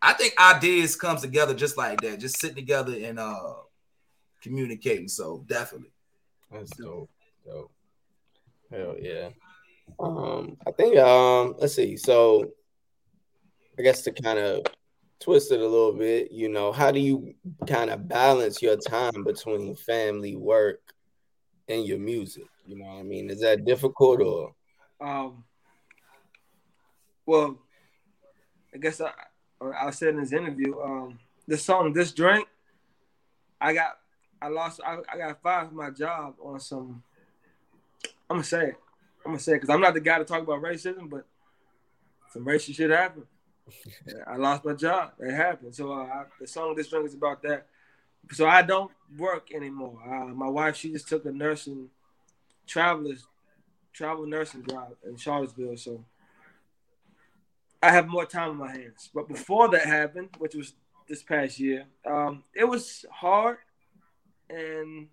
I think ideas comes together just like that, just sitting together and communicating. So definitely, that's dope. Hell yeah. I think let's see. So I guess to kind of twist it a little bit, you know, how do you kind of balance your time between family, work, and your music? You know what I mean? Is that difficult, or? Well, I guess I said in this interview, the song "This Drink," I got I got fired from my job on some, I'm gonna say it, because I'm not the guy to talk about racism, but some racist shit happened. I lost my job. It happened. So the song This Drink is about that. So I don't work anymore. My wife, she just took a nursing, travel nursing job in Charlottesville. So I have more time on my hands. But before that happened, which was this past year, it was hard. And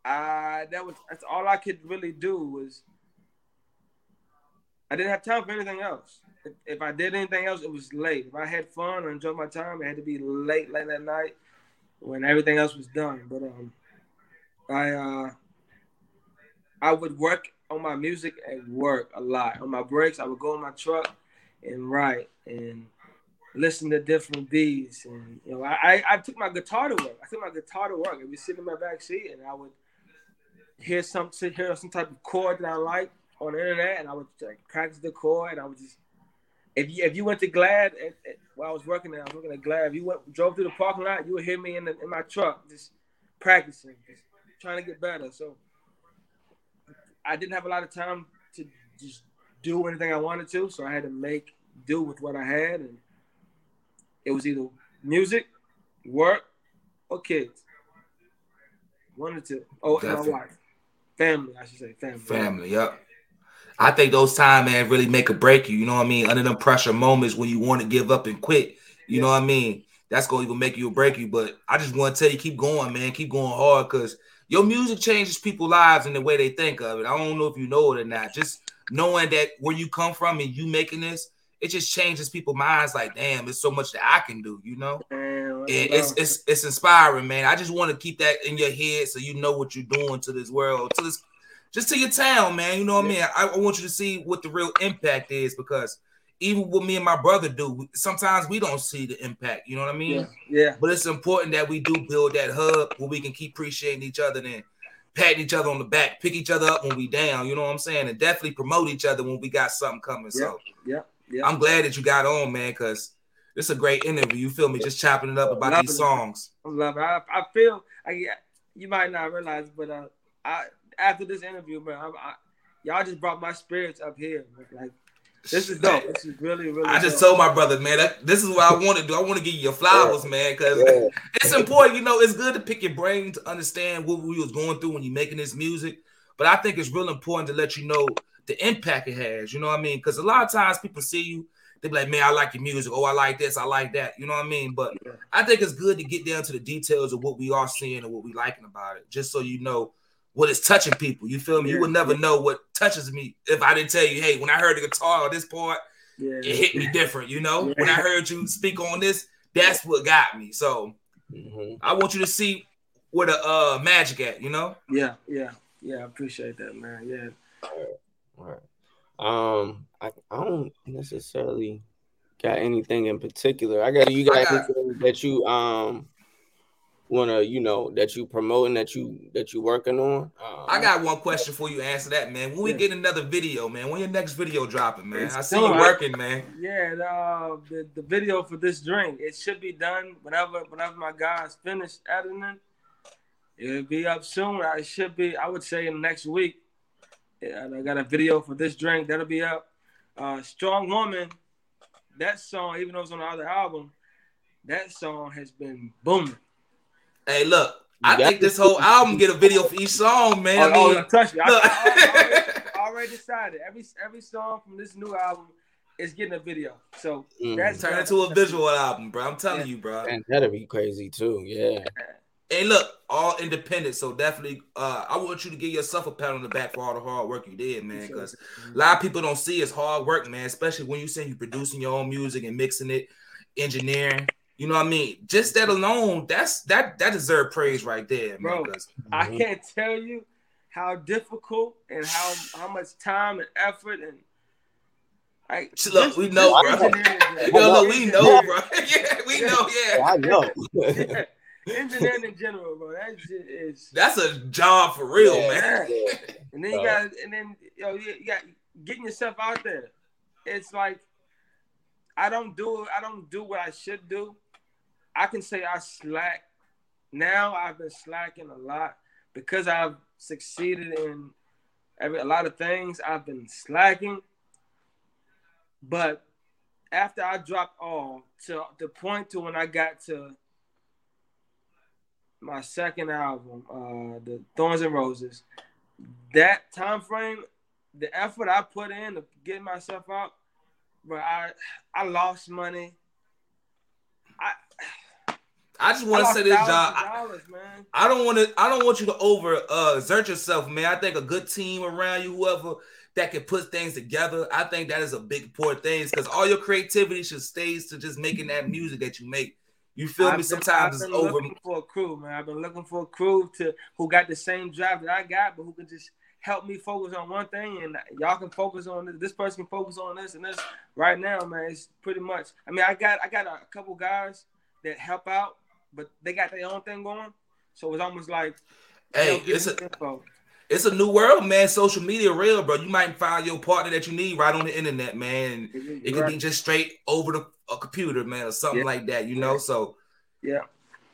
that's all I could really do was I didn't have time for anything else. If I did anything else, it was late. If I had fun or enjoyed my time, it had to be late at night when everything else was done. But I would work on my music at work a lot. On my breaks, I would go in my truck and write and listen to different beats. And you know, I took my guitar to work. I'd be sitting in my back seat and I would hear some type of chord that I like on the internet, and I would like, practice the chord. And I would just, if you went to GLAD while I was working there, I was working at GLAD. If you drove through the parking lot, you would hear me in my truck just practicing, just trying to get better. So I didn't have a lot of time to just do anything I wanted to, so I had to make do with what I had, and it was either music, work, or kids. One or two. Oh, definitely. And my wife, family. I should say family. Family, yep. I think those time, man, really make or break you. You know what I mean? Under them pressure moments when you want to give up and quit. You know what I mean? That's going to even make you or break you. But I just want to tell you, keep going, man. Keep going hard, because your music changes people's lives and the way they think of it. I don't know if you know it or not. Just knowing that where you come from and you making this, it just changes people's minds. Like, damn, there's so much that I can do, you know? Damn, it's inspiring, man. I just want to keep that in your head so you know what you're doing to this world, just to your town, man. You know what I mean? I want you to see what the real impact is, because even what me and my brother do, sometimes we don't see the impact. You know what I mean? Yeah. But it's important that we do build that hub where we can keep appreciating each other and patting each other on the back, pick each other up when we down, you know what I'm saying? And definitely promote each other when we got something coming. So yeah. I'm glad that you got on, man, because this is a great interview. You feel me? Just chopping it up about these songs. I love it. I feel, you might not realize, but after this interview, man, y'all just brought my spirits up here. Like, this is dope. This is really, really I just dope. Told my brother, man, this is what I want to do. I want to give you your flowers, man, because it's important. You know, it's good to pick your brain to understand what we was going through when you're making this music. But I think it's real important to let you know the impact it has, you know what I mean? Because a lot of times people see you, they be like, man, I like your music. Oh, I like this. I like that. You know what I mean? But I think it's good to get down to the details of what we are seeing and what we liking about it, just so you know what is touching people. You feel me? You would never know what touches me if I didn't tell you, hey, when I heard the guitar or this part, it hit me different, you know? When I heard you speak on this, that's what got me. So I want you to see where the magic at, you know? Yeah. I appreciate that, man. Yeah. All right. I don't necessarily got anything in particular. That you promoting, that you working on. I got one question for you. Answer that, man. When we get another video, man, when your next video dropping, man? It's I see you working, man. Yeah, the video for This Drink, it should be done whenever my guys finish editing it. It'll be up soon. I would say in the next week. And I got a video for This Drink that'll be up. Strong Woman, that song, even though it's on the other album, that song has been booming. Hey, look, I think this whole album get a video for each song, man. Touch me. I already decided. Every song from this new album is getting a video. So that's turn into a visual album, bro. I'm telling you, bro. And that'll be crazy too. Yeah. Hey, look, all independent. So definitely, I want you to give yourself a pat on the back for all the hard work you did, man. Because a lot of people don't see it's hard work, man. Especially when you say you're producing your own music and mixing it, engineering. You know what I mean? Just that alone, that deserves praise right there, man. Bro, I can't tell you how difficult and how much time and effort and we know, bro. Yeah, I know. Engineering in general, bro. That shit is. That's a job for real, man. Yeah. And then you got getting yourself out there. It's like I don't do what I should do. I can say I slack. Now I've been slacking a lot because I've succeeded in a lot of things. I've been slacking. But after I dropped all to the point to when I got to my second album, The Thorns and Roses, that time frame, the effort I put in to get myself out, but I lost money. I just want to say this, John. I don't want you to over exert yourself, man. I think a good team around you, whoever that can put things together, I think that is a big important thing, because all your creativity should stays to just making that music that you make. You feel me? Sometimes it's over. I've been looking for a crew, man. I've been looking for a crew who got the same drive that I got, but who can just help me focus on one thing, and y'all can focus on this. This person can focus on this and this. Right now, man, it's pretty much. I mean, I got a couple guys that help out, but they got their own thing going. So it's almost like, hey, it's a new world, man. Social media real, bro. You might find your partner that you need right on the internet, man. It could be just straight over a computer, man, or something like that, you know? So, yeah.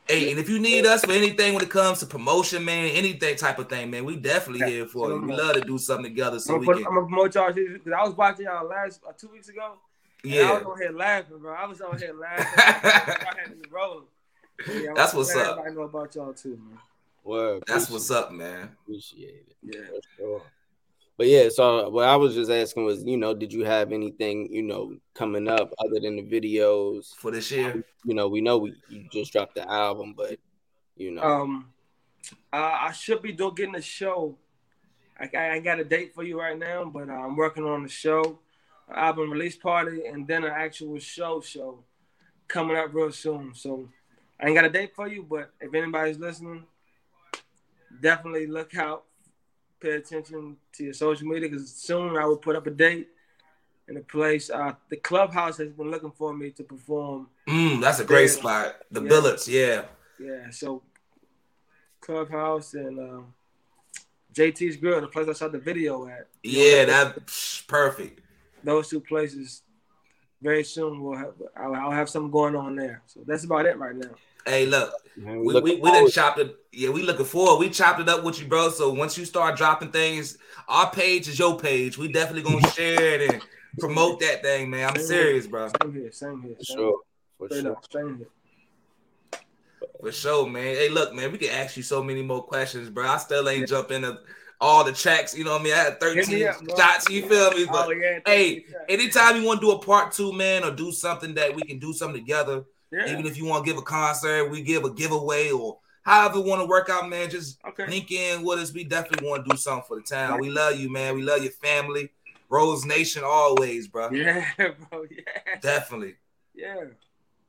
Hey, and if you need us for anything when it comes to promotion, man, anything type of thing, man, we definitely here for you. We love to do something together, so I'm gonna promote y'all, because I was watching y'all 2 weeks ago. Yeah, I was on here laughing, bro. I had to be rolling. Yeah, that's what's up. I know about y'all too, man. Well, that's what's up, man. Appreciate it. Yeah, sure. But yeah, so what I was just asking was, you know, did you have anything, you know, coming up other than the videos for this year? You know you just dropped the album, but you know, I should be getting a show. I got a date for you right now, but I'm working on the show, album release party, and then an actual show coming up real soon. So I ain't got a date for you, but if anybody's listening, definitely look out. Pay attention to your social media, because soon I will put up a date in a place. The Clubhouse has been looking for me to perform. That's a great spot. The Billets, yeah. So Clubhouse and JT's Grill, the place I shot the video at. Yeah, that's perfect. Those two places. Very soon I'll have something going on there. So that's about it right now. Hey, look, man, we didn't chop it. Yeah, we looking forward. We chopped it up with you, bro. So once you start dropping things, our page is your page. We definitely gonna share it and promote that thing, man. I'm serious, bro. Same here. For sure. For sure, man. Hey, look, man, we can ask you so many more questions, bro. I still ain't jumping up all the tracks, you know what I mean? I had 13 shots, you feel me? But hey, anytime you want to do a part two, man, or do something that we can do something together, even if you want to give a concert, we give a giveaway, or however you want to work out, man, just link in with us. We definitely want to do something for the town. We love you, man. We love your family. Rose Nation always, bro. Yeah, bro, yeah. Definitely. Yeah,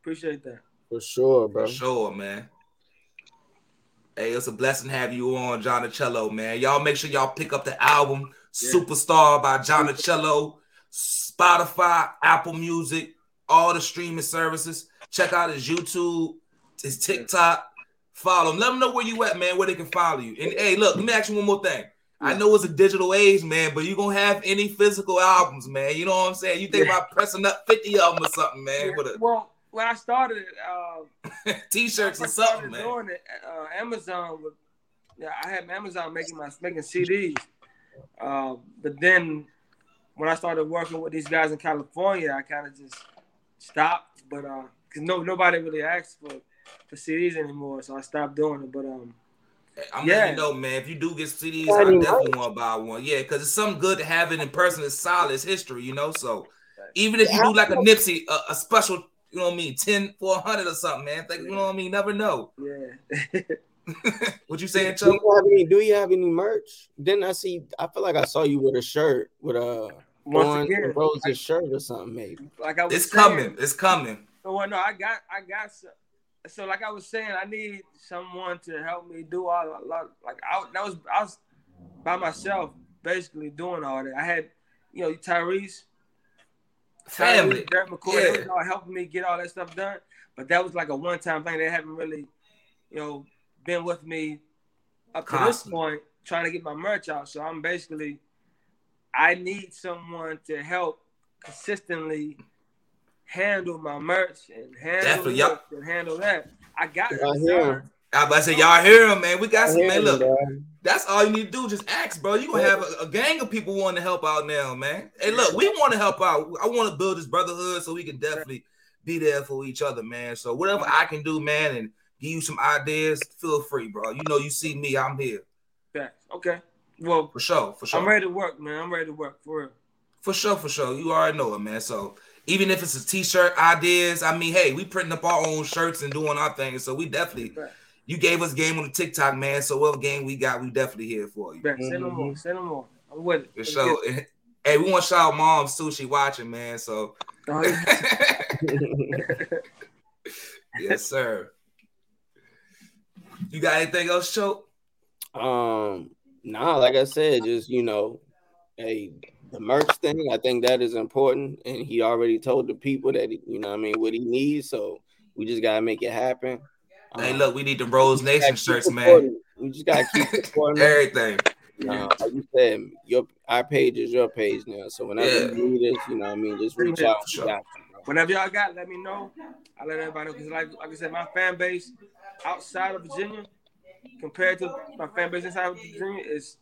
appreciate that. For sure, bro. For sure, man. Hey, it's a blessing to have you on, Johnicello, man. Y'all make sure y'all pick up the album, Superstar by Johnicello, Spotify, Apple Music, all the streaming services. Check out his YouTube, his TikTok. Follow him. Let them know where you at, man, where they can follow you. And hey, look, let me ask you one more thing. I know it's a digital age, man, but you gonna have any physical albums, man. You know what I'm saying? You think about pressing up 50 of them or something, man. Yeah. When I started t-shirts or something, man. Doing it, Amazon, I had Amazon making CDs. But then when I started working with these guys in California, I kind of just stopped. But because nobody really asked for CDs anymore, so I stopped doing it. But I'm letting you know, man. If you do get CDs, I definitely want to buy one. Yeah, because it's something good to have it in person. It's solid. It's history, you know. So even if you do like a Nipsey, a special. You know what I mean? 10, 400 or something, man. Like, you know what I mean? Never know. Yeah. What you saying, Chuck? Do you have any merch? Didn't I see? I feel like I saw you with a shirt with a Rose's shirt or something, maybe. Like I was It's coming. I got some. So like I was saying, I need someone to help me do all a lot. Like I was by myself basically doing all that. I had, you know, Tyrese. Family, Derek McCoy, they was helping me get all that stuff done, but that was like a one-time thing. They haven't really, you know, been with me up to this point, trying to get my merch out. So I'm basically, I need someone to help consistently handle my merch and handle this and handle that. I got it. I about to say, y'all hear him, man. We got some, man. Look, that's all you need to do. Just ask, bro. You're going to have a gang of people wanting to help out now, man. Hey, look, we want to help out. I want to build this brotherhood so we can definitely be there for each other, man. So whatever I can do, man, and give you some ideas, feel free, bro. You know, you see me, I'm here. Okay. Well, for sure. I'm ready to work, man. I'm ready to work, for real. For sure. You already know it, man. So even if it's a t-shirt ideas, I mean, hey, we printing up our own shirts and doing our thing. So we definitely... You gave us game on the TikTok, man. So whatever game we got, we definitely here for you. Say no more. Say no more. I'm with it. So, hey, we want to shout out moms too. She watching, man. So, yes, sir. You got anything else, Choke? Nah, like I said, just, you know, hey, the merch thing, I think that is important. And he already told the people that, you know what I mean, what he needs. So we just got to make it happen. Hey, look, we need the Rose Nation shirts, man. We just gotta keep supporting everything. Like you said, our page is your page now. So whenever you do this, you know what I mean, just reach out. Whenever y'all got, let me know. I let everybody know because, like I said, my fan base outside of Virginia compared to my fan base inside of Virginia is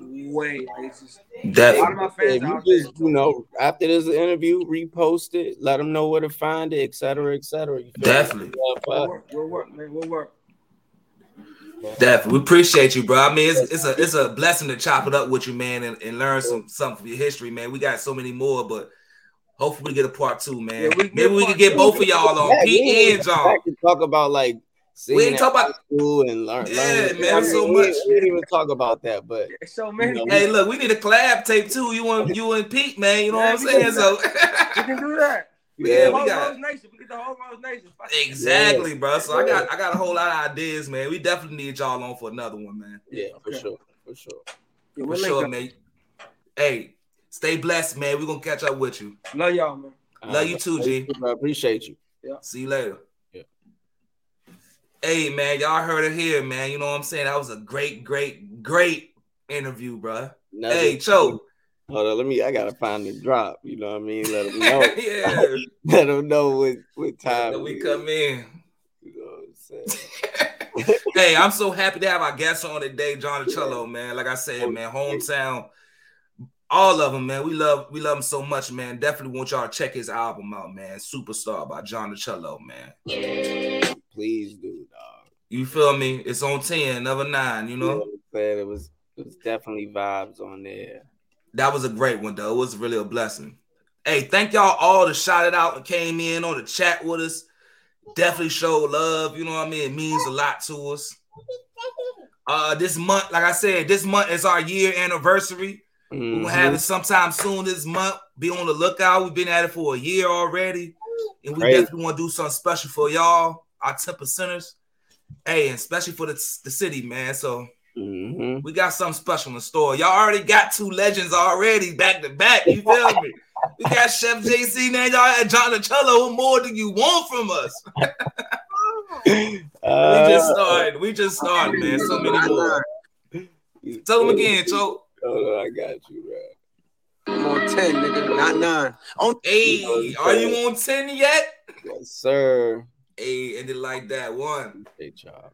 way. Like, it's just a lot of my fans out there. You know, after this interview, repost it, let them know where to find it, etc. Definitely. We'll work, man. Definitely. We appreciate you, bro. I mean, it's a blessing to chop it up with you, man, and learn something from your history, man. We got so many more, but hopefully we get a part two, man. Maybe we can get both of y'all on. P and John. I can talk about like. We ain't talk about school and learn. Yeah, man, so much. We didn't even talk about that, but so many. You know, hey, look, we need a collab tape too. You and Pete, man. You know what I'm saying? So we can do that. We get the whole Rose Nation. Exactly, bro. So I got a whole lot of ideas, man. We definitely need y'all on for another one, man. Yeah, for sure. Yeah, for sure, man. Hey, stay blessed, man. We're gonna catch up with you. Love y'all, man. Love you too, G. I appreciate you. Yeah. See you later. Hey, man, y'all heard it here, man. You know what I'm saying? That was a great, great, great interview, bro. Nothing. Hey, Cho. Hold on, I gotta find the drop. You know what I mean? Let them know. Let them know what time. Let we come in. You know what I'm saying? Hey, I'm so happy to have our guests on today, Johnicello, man. Like I said, man, hometown, all of them, man. We love him so much, man. Definitely want y'all to check his album out, man. Superstar by Johnicello, man. Yeah. Please do, dog. You feel me? It's on 10, another 9, you know? You know what I'm saying? It was definitely vibes on there. That was a great one, though. It was really a blessing. Hey, thank y'all all that shouted out and came in on the chat with us. Definitely show love. You know what I mean? It means a lot to us. This month, like I said, this month is our year anniversary. Mm-hmm. We'll have it sometime soon this month. Be on the lookout. We've been at it for a year already. And we definitely want to do something special for y'all. Our 10%ers, hey, especially for the city, man. So we got something special in store. Y'all already got two legends already back to back. You feel me? We got Chef JC now. Y'all had Johnicello. What more do you want from us? We just started, man. So many more. Tell them again, Cho. Oh, I got you, bro. I'm on 10, nigga, not 9. Hey, are you on 10 yet? Yes, sir. Hey, ended like that. 1. Hey, child.